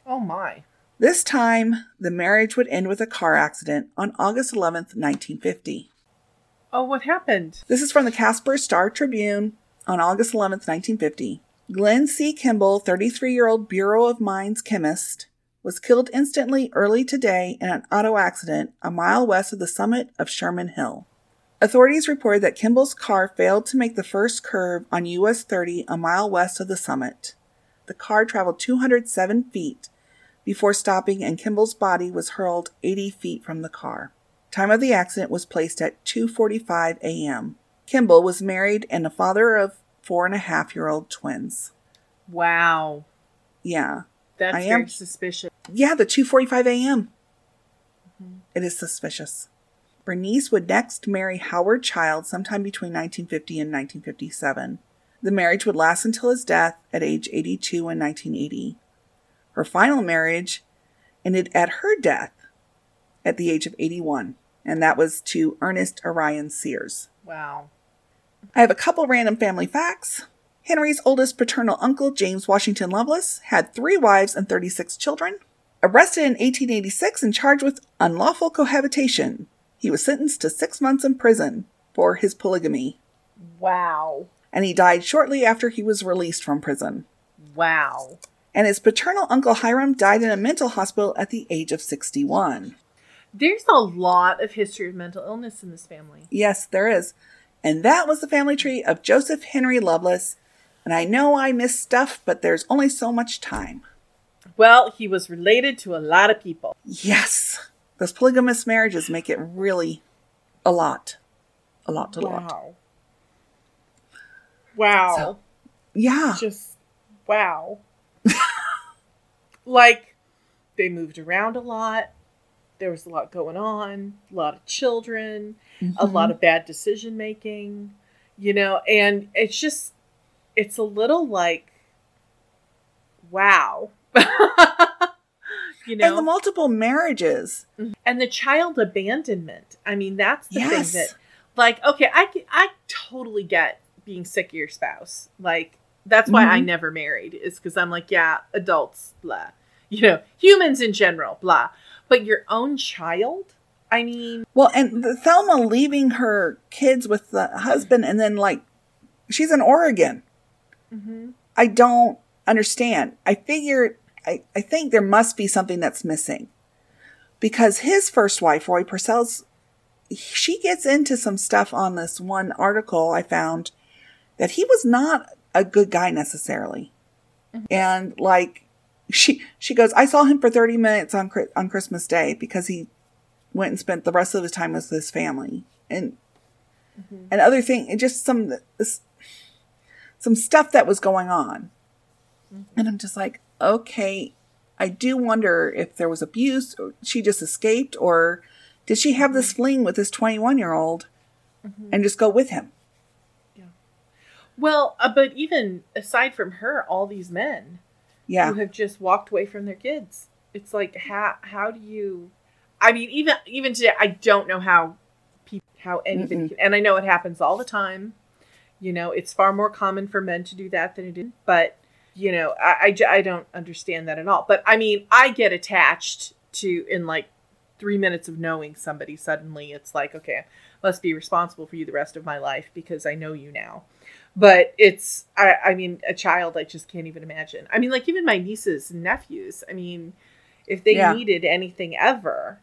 Oh my. This time, the marriage would end with a car accident on August 11th, 1950. Oh, what happened? This is from the Casper Star-Tribune on August 11th, 1950. Glenn C. Kimball, 33-year-old Bureau of Mines chemist, was killed instantly early today in an auto accident a mile west of the summit of Sherman Hill. Authorities reported that Kimball's car failed to make the first curve on US 30 a mile west of the summit. The car traveled 207 feet. Before stopping, and Kimball's body was hurled 80 feet from the car. Time of the accident was placed at 2:45 a.m. Kimball was married and a father of 4.5-year-old twins. Wow. Yeah. That's very suspicious. Yeah, the 2:45 a.m. Mm-hmm. It is suspicious. Bernice would next marry Howard Child sometime between 1950 and 1957. The marriage would last until his death at age 82 in 1980. Her final marriage ended at her death at the age of 81, and that was to Ernest Orion Sears. Wow. I have a couple random family facts. Henry's oldest paternal uncle, James Washington Loveless, had 3 wives and 36 children. Arrested in 1886 and charged with unlawful cohabitation, he was sentenced to 6 months in prison for his polygamy. Wow. And he died shortly after he was released from prison. Wow. And his paternal uncle Hiram died in a mental hospital at the age of 61. There's a lot of history of mental illness in this family. Yes, there is. And that was the family tree of Joseph Henry Loveless. And I know I missed stuff, but there's only so much time. Well, he was related to a lot of people. Yes. Those polygamous marriages make it really a lot. A lot to lot. Wow. Wow. So, yeah. Just wow. Like, they moved around a lot. there was a lot going on, a lot of children, mm-hmm. a lot of bad decision making, you know, and it's just, it's a little like, wow. You know? And the multiple marriages. Mm-hmm. And the child abandonment. I mean, that's the yes. thing that, like, okay, I totally get being sick of your spouse. Like, that's why mm-hmm. I never married, is because I'm like, yeah, adults, blah. You know, humans in general, blah. But your own child? I mean... Well, and Thelma leaving her kids with the husband, and then, like, she's in Oregon. Mm-hmm. I don't understand. I figured... I think there must be something that's missing, because his first wife, Roy Purcell's, she gets into some stuff on this one article I found that he was not a good guy necessarily. Mm-hmm. And like she goes, I saw him for 30 minutes on Christmas Day because he went and spent the rest of his time with his family and mm-hmm. and other thing, and just some stuff that was going on. Mm-hmm. And I'm just like, okay, I do wonder if there was abuse, or she just escaped, or did she have this fling with this 21-year-old mm-hmm. and just go with him? Yeah. Well, but even aside from her, all these men yeah. who have just walked away from their kids. It's like, how do you... I mean, even today, I don't know how anybody... Mm-mm. And I know it happens all the time. You know, it's far more common for men to do that than it is, but... You know, I don't understand that at all. But, I mean, I get attached to, in like 3 minutes of knowing somebody, suddenly it's like, okay, I must be responsible for you the rest of my life because I know you now. But it's, I mean, a child, I just can't even imagine. I mean, like even my nieces and nephews, I mean, if they yeah. needed anything ever,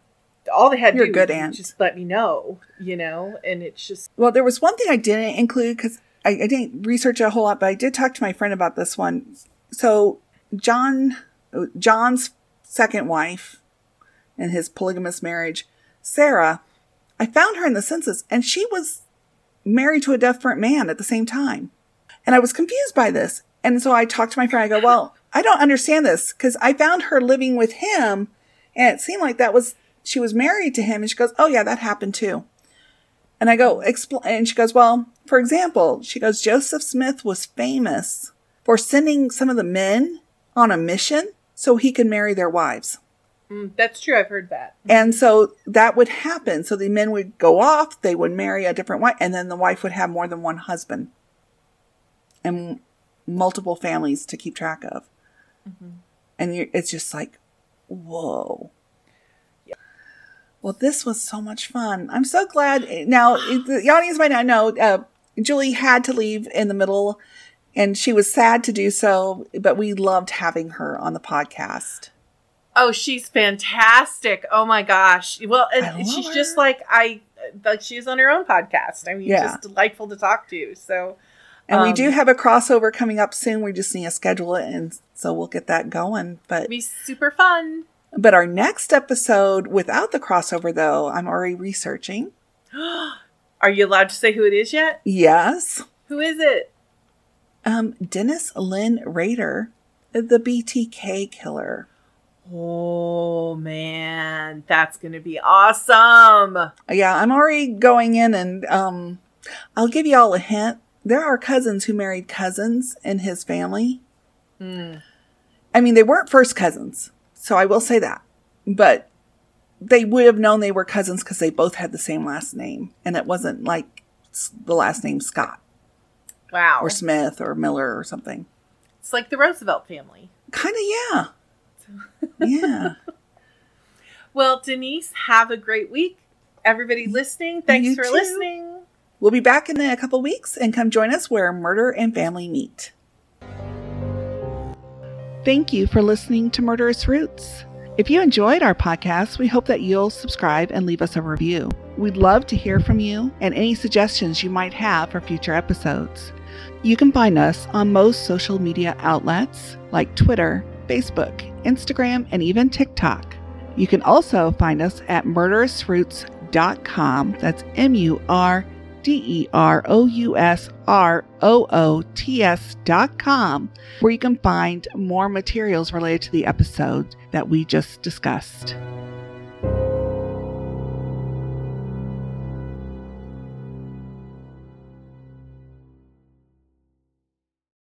all they had to do was just let me know, you know, and it's just. Well, there was one thing I didn't include because. I didn't research it a whole lot, but I did talk to my friend about this one. So John's second wife in his polygamous marriage, Sarah, I found her in the census, and she was married to a different man at the same time. And I was confused by this. And so I talked to my friend. I go, well, I don't understand this because I found her living with him, and it seemed like that was she was married to him. And she goes, oh, yeah, that happened too. And I go, explain. And she goes, well, for example, she goes, Joseph Smith was famous for sending some of the men on a mission so he could marry their wives. That's true. I've heard that. And so that would happen. So the men would go off, they would marry a different wife, and then the wife would have more than one husband and multiple families to keep track of. Mm-hmm. And it's just like, whoa. Well, this was so much fun. I'm so glad. Now, the audience might not know, Julie had to leave in the middle, and she was sad to do so, but we loved having her on the podcast. Oh, she's fantastic. Oh, my gosh. Well, and she's her. Just like she's on her own podcast. I mean, yeah. Just delightful to talk to. So, and we do have a crossover coming up soon. We just need to schedule it, and so we'll get that going. But it'll be super fun. But our next episode, without the crossover, though, I'm already researching. Are you allowed to say who it is yet? Yes. Who is it? Dennis Lynn Rader, the BTK killer. Oh, man. That's going to be awesome. Yeah, I'm already going in, and I'll give you all a hint. There are cousins who married cousins in his family. Mm. I mean, they weren't first cousins. So I will say that, but they would have known they were cousins because they both had the same last name, and it wasn't like the last name Scott. Wow. Or Smith or Miller or something. It's like the Roosevelt family. Kind of, yeah. Yeah. Well, Denise, have a great week. Everybody listening, thanks for listening. We'll be back in a couple weeks, and come join us where murder and family meet. Thank you for listening to Murderous Roots. If you enjoyed our podcast, we hope that you'll subscribe and leave us a review. We'd love to hear from you and any suggestions you might have for future episodes. You can find us on most social media outlets like Twitter, Facebook, Instagram, and even TikTok. You can also find us at murderousroots.com. That's MURDEROUSROOTS.com, where you can find more materials related to the episode that we just discussed.